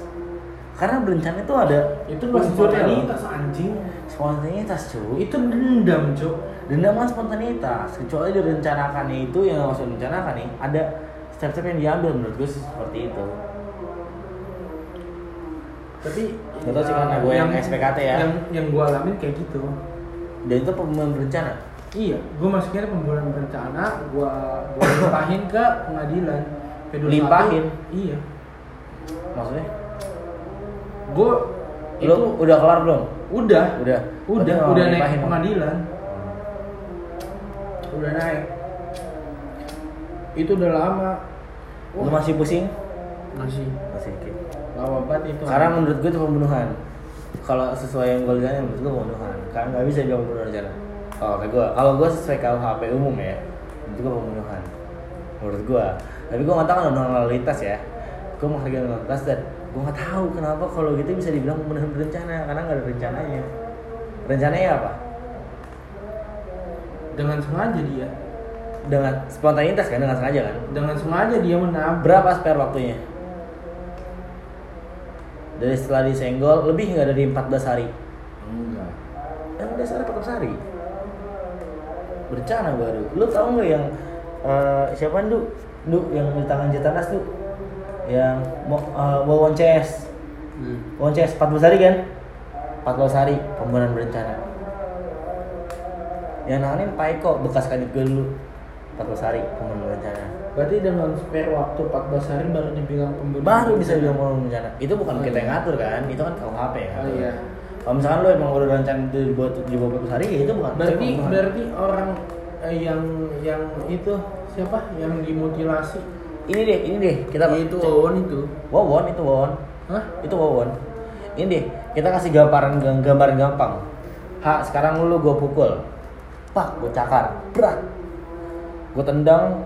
Karena berencana itu ada. Itu bukan spontanitas anjing. Spontanitas cuy. Itu dendam cuy. Dendam kan spontanitas. Kecuali direncanakan, itu yang maksud rencanakan nih. Ada step-step yang diambil, menurut gue seperti itu. Tapi betul sih karena gue yang SPKT ya. Yang gue alamin kayak gitu. Dan itu pembunuhan berencana. Iya, gue masuknya pembunuhan berencana. Gue limpahin ke pengadilan. Limpahin? Iya. Maksudnya? Gue itu udah kelar belum? Udah naik ke pengadilan. Udah naik. Itu udah lama. Lu masih pusing? Masih. Lama banget itu. Sekarang menurut gue itu pembunuhan. Kalau sesuai yang gue lihat, menurut gue pembunuhan. Karena nggak bisa dibilang pembunuhan rencana. Kalau gue sesuai KUHP umum ya, itu gue pembunuhan. Menurut gue. Tapi gue nggak tahu kan undang-undang lalu lintas ya. Gue menghargai undang-undang lalu lintas dan gue nggak tahu kenapa kalau gitu bisa dibilang pembunuhan berencana karena nggak ada rencananya. Rencananya apa? Dengan sengaja dia. Dengan spontanitas kan, dengan sengaja kan? Dengan sengaja dia menabrak. Berapa spare waktunya? Dari setelah disenggol lebih nggak dari 14 hari? Enggak. Yang udah setelah 14 hari. Berencana baru. Lu tau nggak yang siapa Du yang di tangan Jatanas tuh? Yang mau Wonces. Wonces 40 hari kan? 40 hari pembunuhan berencana. Yang nanganin Pak Eko bekas kadit gue dulu. 40 hari pembunuhan berencana. Berarti dengan spare waktu 14 hari baru dibilang pembunuhan. Baru bisa dibilang pembunuhan berencana. Itu bukan kita yang ngatur kan? Itu kan KUHP ya. Oh iya. Kalau misalkan lu emang udah rencana itu buat di bawah 40 hari ya itu bukan. Berarti orang yang itu siapa? Yang dimutilasi. Ini deh, kita itu Wawon itu. Wawon. Hah? Itu Wawon. Ini deh, kita kasih gambaran gampang. Ha, sekarang lu gue pukul. Pak, gue cakar. Berat. Gue tendang,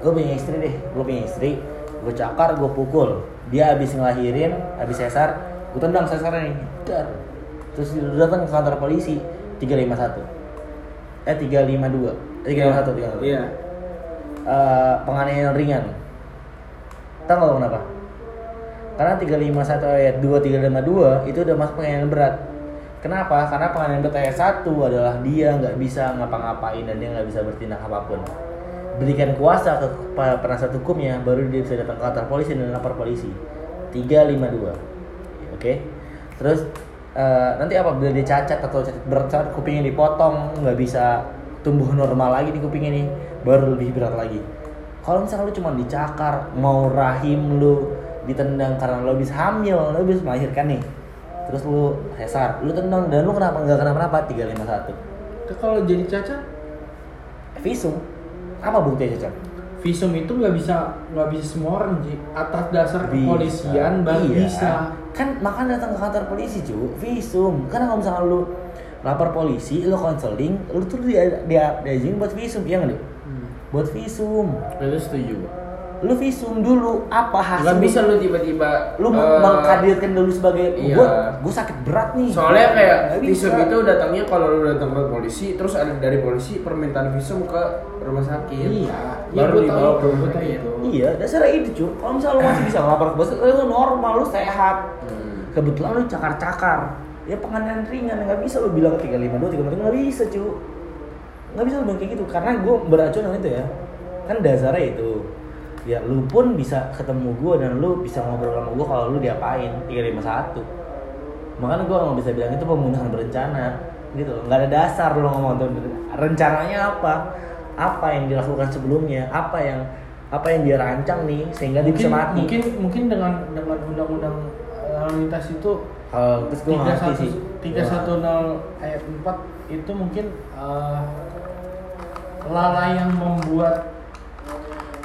lu punya istri. Gue cakar, gue pukul. Dia habis ngelahirin, habis sesar, gue tendang sesarnya nih. Dar. Terus dia datang ke kantor polisi 351. Iya. Penganiayaan ringan. Tahu nggak kenapa? Karena 351 ayat 2, 352 itu udah masuk penganiayaan berat. Kenapa? Karena penganiayaan berat ayat 1 adalah dia nggak bisa ngapa-ngapain dan dia nggak bisa bertindak apapun. Berikan kuasa ke penasihat hukumnya, baru dia bisa datang ke kantor polisi dan lapor polisi. 352. Oke. Terus nanti apa? Bila dia cacat atau cacat berat, kupingnya dipotong, nggak bisa tumbuh normal lagi di kupingnya nih, baru lebih berat lagi. Kalau misalkan lu cuma dicakar, mau rahim lu ditendang karena lu habis hamil, lu habis melahirkan nih. Terus lu sesar, lu tendang dan lu kenapa 351. Itu kalau jadi cacat? Visum. Apa buktinya cacat? Visum itu nggak bisa semua orang atas dasar kepolisian baru bisa. Kan makanya datang ke kantor polisi cu, visum. Karena kalau misalkan lu lapor polisi, lu konseling, lu tuh diajin buat visum, iya nggak deh? Buat visum. Lalu setuju. lu visum dulu apa hasil. Gak bisa lu tiba-tiba lu menghadirkan dulu sebagai iya. Gue sakit berat nih. Soalnya kayak visum itu datangnya kalau lu datang ke polisi, terus ada dari polisi permintaan visum ke rumah sakit. Iya. Baru dibawa ke rumah sakit. Iya, dasarnya itu cuy. Kalau misalnya lu masih bisa lapor ke bos, lu normal, lu sehat. Kebetulan lu cakar-cakar. Ya penganiayaan ringan, nggak bisa lu bilang 352, 352 nggak bisa cuy. Nggak bisa lu bilang kayak gitu karena gue beracun dengan itu ya. Kan dasarnya itu. Ya lu pun bisa ketemu gue dan lu bisa ngobrol sama gue kalau lu diapain 351. Makanya gue nggak bisa bilang itu pembunuhan berencana gitu. Nggak ada dasar lu ngomong tuh rencananya apa, apa yang dilakukan sebelumnya, apa yang dia rancang nih sehingga mungkin, dia bisa mati. Mungkin dengan undang-undang lalu lintas itu 310 ayat 4 itu mungkin lalai yang membuat.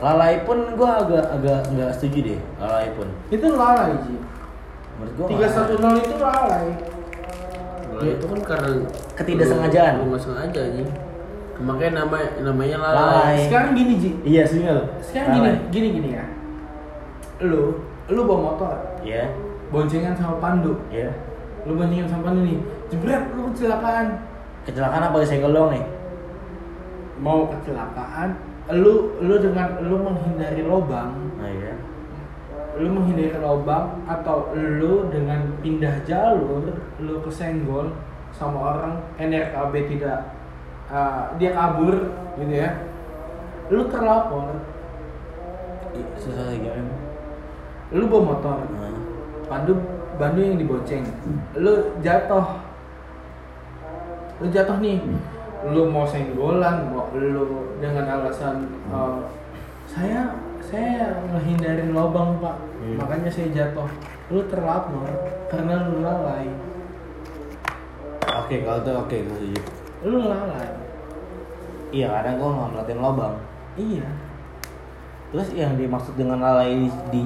Lalai pun gue agak nggak setuju deh, lalai pun. Itu lalai sih. Menurut gue. 310 itu lalai. Lalai itu kan karena ketidaksengajaan. Bukan sengaja aja. Makanya namanya lalai. Sekarang gini Ji. Iya sebenarnya. Sekarang gini ya. Lu bawa motor. Iya. Yeah. Boncengan sama Pandu. Iya. Yeah. Lu boncengan sama Pandu nih. Jebret, lu kecelakaan. Kecelakaan apa kesenggol doang nih? Mau kecelakaan. Lu dengan lu menghindari lubang, iya. Lu menghindari lubang atau lu dengan pindah jalur, lu kesenggol sama orang NRKB tidak, dia kabur, gitu ya. Lu terlapor. Susah lagi kan? Lu bawa motor, Pandu yang diboceng, lu jatuh nih. Lu mau senggolan, lu dengan alasan saya menghindarin lubang pak, makanya saya jatuh. Lu terlapor karena lu lalai. Oke, kalau itu oke, gue setuju. Lu lalai. Iya, karena gue nggak merhatiin lubang. Iya. Terus yang dimaksud dengan lalai di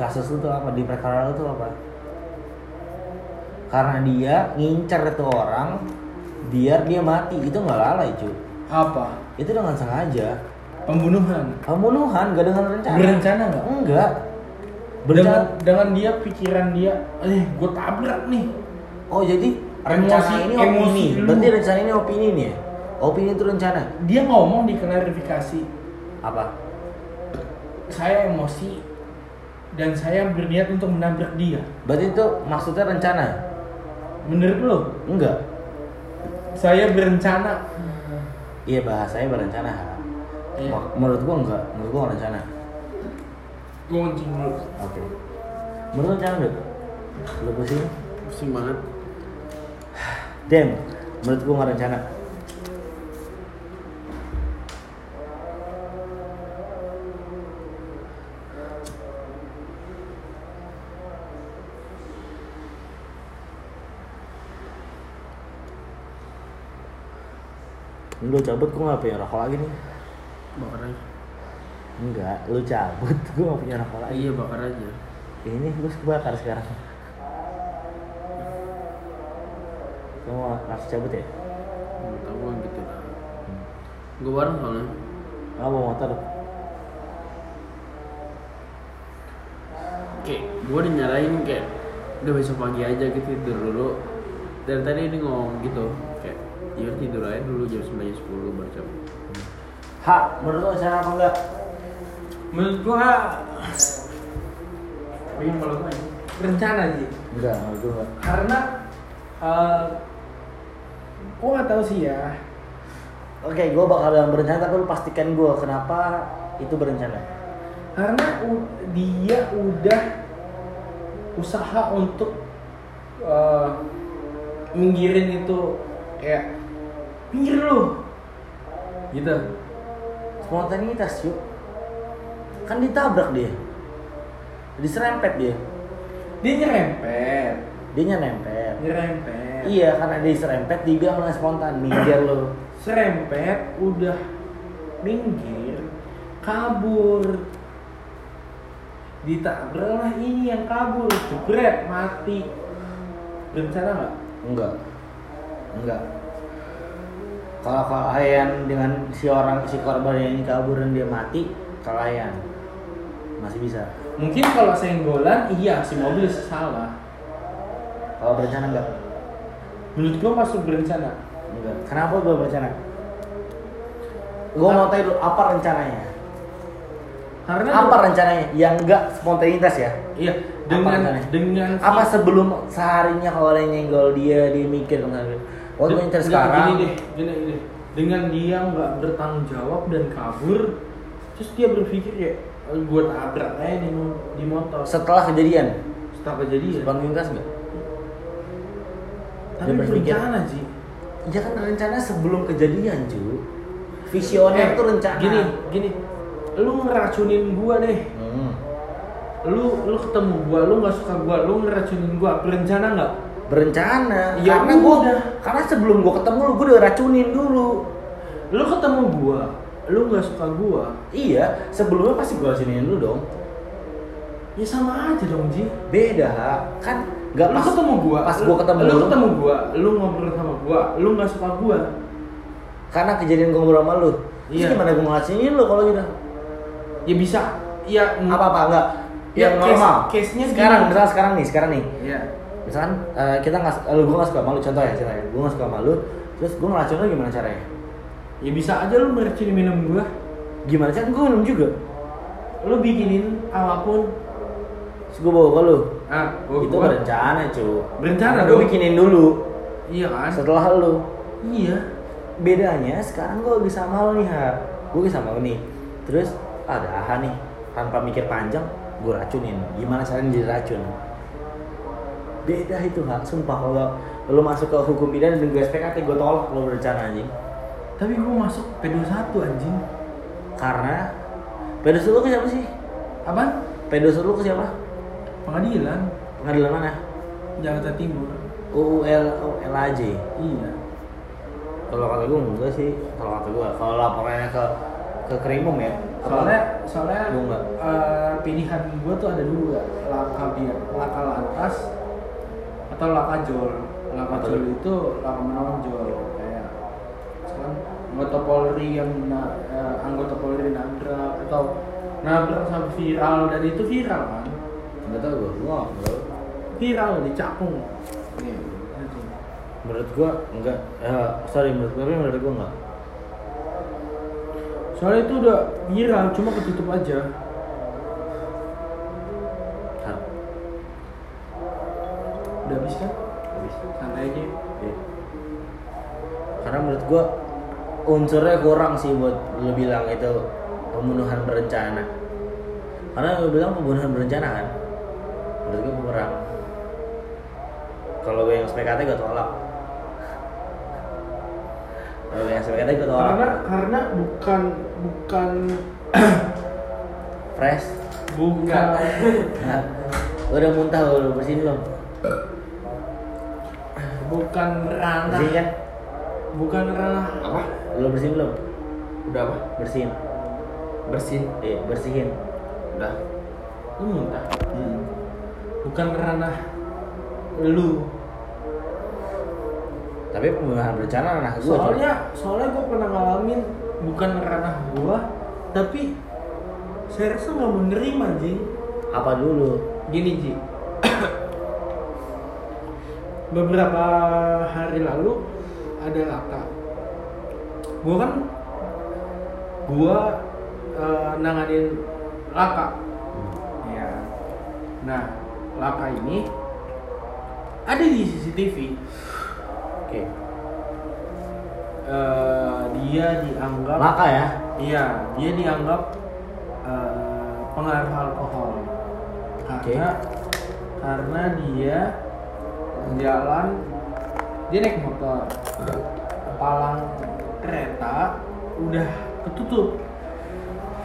kasus lu tuh apa? Di perkara lu tuh apa? Karena dia ngincer itu orang. Biar dia mati, itu nggak lalai cuy. Apa? Itu dengan sengaja. Pembunuhan nggak dengan rencana. Berencana nggak? Enggak. Dengan dia pikiran dia, gue tabrak nih. Oh jadi rencana ini opini. Berarti rencana ini opini nih ya? Opini itu rencana. Dia ngomong di klarifikasi. Apa? Saya emosi dan saya berniat untuk menabrak dia. Berarti itu maksudnya rencana? Menurut lo? Enggak. Saya berencana. Iya bahasanya berencana. Iya. Menurut gua enggak. Menurut gua rencana. Gua kencing dulu. Oke. Menurut rencana deh. Lu pusing? Pusing banget. Damn. Menurut gua enggak rencana. Lu cabut, gue gak punya rokok lagi nih. Bakar aja. Enggak, lu cabut, gue gak punya rokok lagi. Iya, bakar aja. Ini gue kebakar sekarang. Kamu mau langsung cabut ya? Enggak, gue gitu lah. Gue bareng soalnya. Gak mau motor. Oke, gue udah nyarain kayak udah besok pagi aja gitu, tidur dulu. Dari tadi ini ngomong gitu kayak ya tidur aja dulu jam 9-10 baca. Hah, menurut lo cara apa enggak? Menurut gua pengen kalau gua rencana sih. Enggak, gua. Karena gua enggak tahu sih ya. Oke, gua bakal yang berencana tapi lu pastikan gua kenapa itu berencana. Karena dia udah usaha untuk minggirin itu kayak pinggir lu gitu. Spontanitas yuk. Kan ditabrak dia. Diserempet dia. Dia nyerempet. Iya, karena dia serempet dia bilang spontan minggir lu. Serempet udah minggir kabur. Ditabrak lah ini yang kabur. Jebret mati. Berencana enggak? Enggak. Kalau kalahan dengan si korban yang kabur dan dia mati, kalahan. Masih bisa. Mungkin kalau senggolan iya si mobil salah. Kalau berencana enggak? Menurut gua pas berencana enggak. Kenapa gua berencana? Gua mau tanya dulu apa rencananya? Karena apa rencananya? Yang enggak spontanitas ya? Iya. Dengan apa sebelum seharinya kalau ada yang nyenggol dia mikir enggak? Waktu interest sekarang. Gini deh. Dengan dia nggak bertanggung jawab dan kabur, terus dia berpikir ya gue tabrak aja di motor. Setelah kejadian. Sebangin gas nggak? Tapi rencana sih. Ya kan rencana sebelum kejadian Ju. Visioner tuh rencana. Gini, lu ngeracunin gue deh. Lu ketemu gue, lu nggak suka gue, lu ngeracunin gue. Berencana nggak? Berencana ya, karena sebelum gue ketemu lu gue udah racunin dulu. Lu ketemu gue, lu nggak suka gue, iya sebelumnya pasti gue racinin lu dong. Ya sama aja dong Ji, beda kan. Nggak pas ketemu gue, pas gue ketemu gue, lu ngobrol sama gue, lu nggak suka gue karena kejadian gue ngobrol sama lu. Terus gimana gue ngeracinin lu kalau gitu? Ya bisa ya apa enggak yang normal case-nya sekarang. Misalnya sekarang nih iya. Misalkan gue nggak suka malu, contoh ya ceritanya, gue nggak suka malu, terus gue ngeracun lu gimana caranya? Ya bisa aja lu meracuni minum gue. Gimana caranya? Gue minum juga. Lu bikinin apapun, terus gue bawa ke lu. Itu berencana cuy. Berencana dong. Lu bikinin dulu. Iya kan? Setelah lu. Iya. Bedanya sekarang gue bisa malu nih terus ada aha nih, tanpa mikir panjang, gue racunin. Gimana caranya jadi racun? Beda itu hak, sumpah. Kalau lo masuk ke hukum pidana dan gue SPKT, gue tolak lo berencana anjing. Tapi gue masuk P21 anjing. Karena P21 lo ke siapa sih? Apaan? P21 lo ke siapa? Pengadilan. Pengadilan mana? Jakarta Timur. UULAJ. Iya. Kalau kata gue enggak sih. Kalau kata gue, kalau laporannya ke Krimum ya. Soalnya pilihan gue tuh ada dua, laka lantas atau laka jol. Laka jol itu laka menawan jol, kayak misalkan anggota Polri yang nabrak atau nabrak sampai viral, dan itu viral kan? Nggak tahu gue, viral dicapung. Menurut gue enggak, menurut gue enggak. Soalnya itu udah viral, cuma ketutup aja. Udah habis kan? Habis. Santai aja. Iya. Karena menurut gua unsurnya kurang sih buat lu bilang itu pembunuhan berencana. Karena lu bilang pembunuhan berencana kan? Menurut gua kurang. Kalau gue yang SPKT gua tolak. Karena bukan fresh, bukan. Udah muntah lu, bersihin belum? Bukan ranah. Apa? Lu bersihin belum? Udah apa? Bersihin. Bersihin. Udah. Lu muntah. Bukan ranah lu. Tapi pembunuhan berencana ranah gue. Soalnya gue pernah ngalamin bukan ranah gue, tapi saya rasa nggak menerima Ji. Apa dulu? Gini Ji, beberapa hari lalu ada laka. Gue nanganin laka. Ya. Nah, laka ini ada di CCTV. Okay. Dia dianggap laka ya? Iya, dia dianggap pengaruh alkohol. Okay. Karena dia dia naik motor, palang kereta udah ketutup,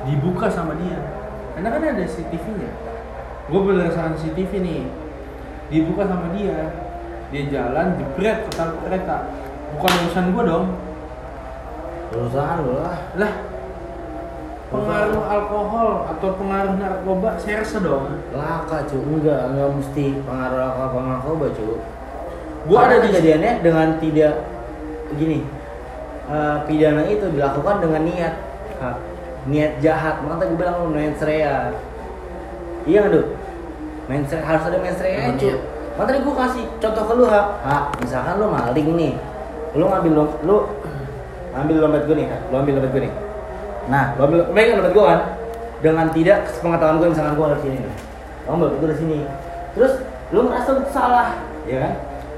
dibuka sama dia. Karena kan ada CCTV-nya. Gue berdasarkan CCTV nih, dibuka sama dia. Dia jalan jebret ke kereta. Bukan urusan gua dong. Urusan lu lah. Pengaruh alkohol atau pengaruh narkoba saya rasa dong. Laka cuy, enggak mesti pengaruh alkohol narkoba cuy. Gua ada kejadiannya dengan tidak gini. Pidana itu dilakukan dengan niat jahat. Makanya gua bilang lu mens rea. Iya aduh. Mensre harus ada mensrenya aja. Makanya gue kasih contoh ke lu, ha. Misalkan lu maling nih. Lu ambil dompet gue nih. Nah, lu ambil dompet gue kan. Dengan tidak sepengetahuan gue, misalkan gue ada di sini nih. Lu ambil dompet gue di sini. Terus lu merasa salah, ya kan?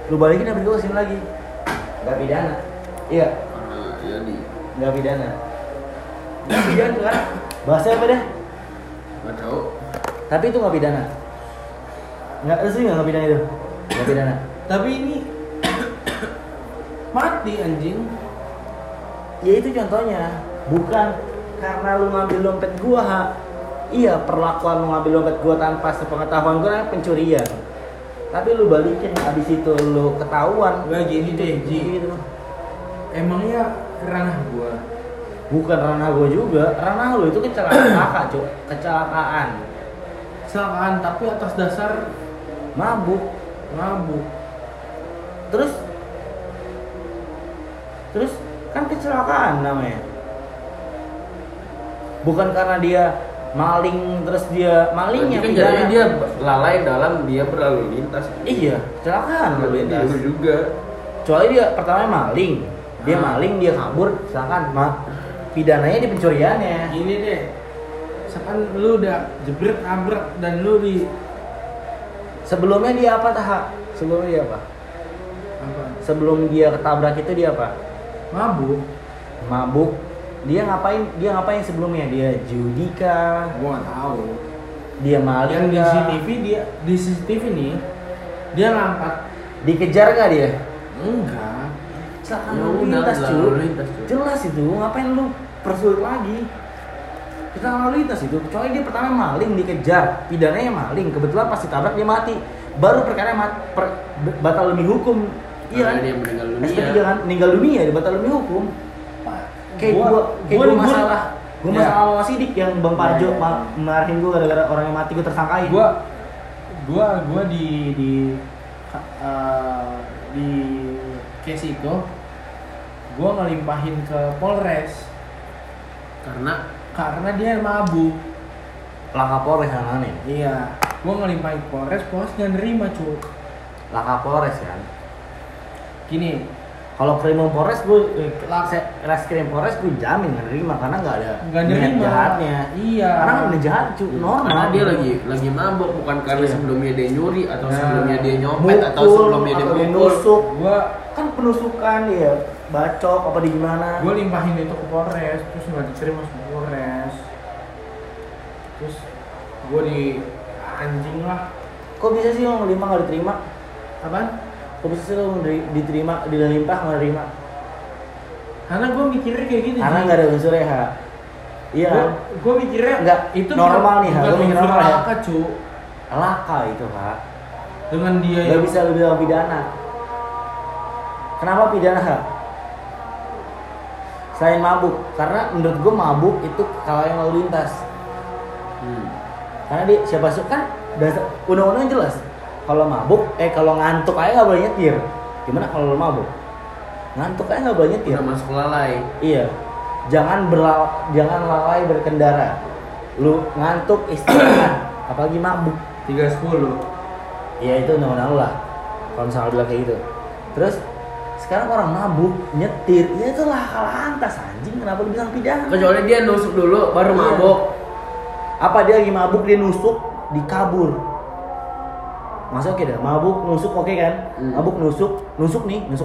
Lu balikin dompet gue ke sini lagi. Enggak pidana. Iya. Enggak pidana. Enggak pidana kan? Bahasanya apa deh? Enggak tahu. Tapi itu enggak pidana. Enggak pidana. Tapi ini mati anjing. Ya itu contohnya. Bukan karena lu ngambil dompet gua, ha. Iya, perlakuan lu ngambil dompet gua tanpa sepengetahuan gua pencurian. Tapi lu balikin abis itu lu ketahuan. Enggak gini deh, Ji. Emangnya ranah gua? Bukan ranah gua juga. Ranah lu itu kecelakaan, Cuk. Kecelakaan tapi atas dasar mabuk. Terus kan kecelakaan namanya. Bukan karena dia maling terus dia malingnya kan jadi dia lalai dalam dia berlalu lintas. Iya, kecelakaan berlalu lintas juga. Kecuali dia pertama maling. Dia maling, dia kabur, misalkan pidananya di pencuriannya. Gini deh. Misalkan lu udah jebret-abrek dan lu di sebelumnya dia apa tahap? Sebelumnya dia apa? Apa? Sebelum dia ketabrak itu dia apa? Mabuk. Dia ngapain sebelumnya? Dia judi kah? Gua enggak tahu. Dia maling. Yang di CCTV nih dia ngangkat. Dikejar enggak dia? Enggak. Celakaan lalu lintas, cuy. Jelas itu, ngapain lu persulit lagi? Kecelakaan lalu lintas itu, kecuali dia pertama maling dikejar, pidananya maling, kebetulan pas ditabrak dia mati. Baru perkara batal demi hukum. Iya. Dia meninggal dunia. S3 kan meninggal dunia di batal demi hukum. Kayak gue masalah, gue masalah sama Sidik yang Bang Parjo marahin gue gara-gara orang yang mati gue tersangkain. Gue di case itu gue ngelimpahin ke Polres karena dia mabuk. Langkah Polres yang aneh. Iya, gue ngelimpahin ke Polres nggak nerima, cuy. Langkah Polres kan. Gini. Kalau krim Polres reskrim Polres gue jamin nggak nerima karena nggak ada jahatnya. Iya. Karena nggak ada jahat, cuy. Normal. Karena dia lagi mabok, bukan karena sebelumnya dia nyuri atau sebelumnya dia nyopet atau sebelumnya dia menusuk. Gua kan penusukan ya, bacok apa di gimana? Gue limpahin itu ke Polres, terus nggak diterima sama Polres. Terus gue di anjing lah. Kok bisa sih lo ngelimpah nggak diterima? Apaan? Kok bisa sih lo diterima, dilimpah nggak diterima? Karena gue mikirnya kayak gini. Karena nggak ada unsurnya, ha. Iya. Gue mikirnya nggak itu normal nih, ha. Gue mikirnya laka, cu. Laka itu, ha. Dengan dia nggak bisa lebih dari pidana. Kenapa pidana, ha? Selain mabuk, karena menurut gue mabuk itu kelalaian lalu lintas. Karena dia siapa suka kan? Undang-undang jelas. Kalau mabuk, kalau ngantuk aja nggak boleh nyetir. Gimana kalau lo mabuk? Ngantuk aja nggak boleh nyetir. Udah masuk lalai. Iya. Jangan lalai berkendara. Lu ngantuk istirahat, apalagi mabuk. 310. Iya itu undang-undang lah. Kalau misalnya bilang kayak gitu. Terus sekarang orang mabuk nyetir, ya itu laka lantas anjing. Kenapa lu bilang pidana? Kecuali dia nusuk dulu, baru mabuk. Apa dia lagi mabuk dia nusuk, dikabur? Masih oke dah, mabuk nusuk oke kan? Mabuk nusuk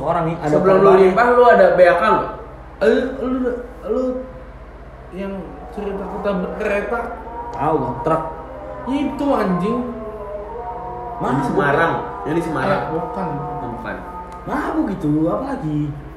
orang nih. Ada sebelum lu limpah lu ada BAK nggak? Lu yang cerita kita berkereta? Tahu bang, truk. Itu anjing. Mabuk. Semarang, yang di Semarang. Bukan. Mabuk gitu, apa lagi?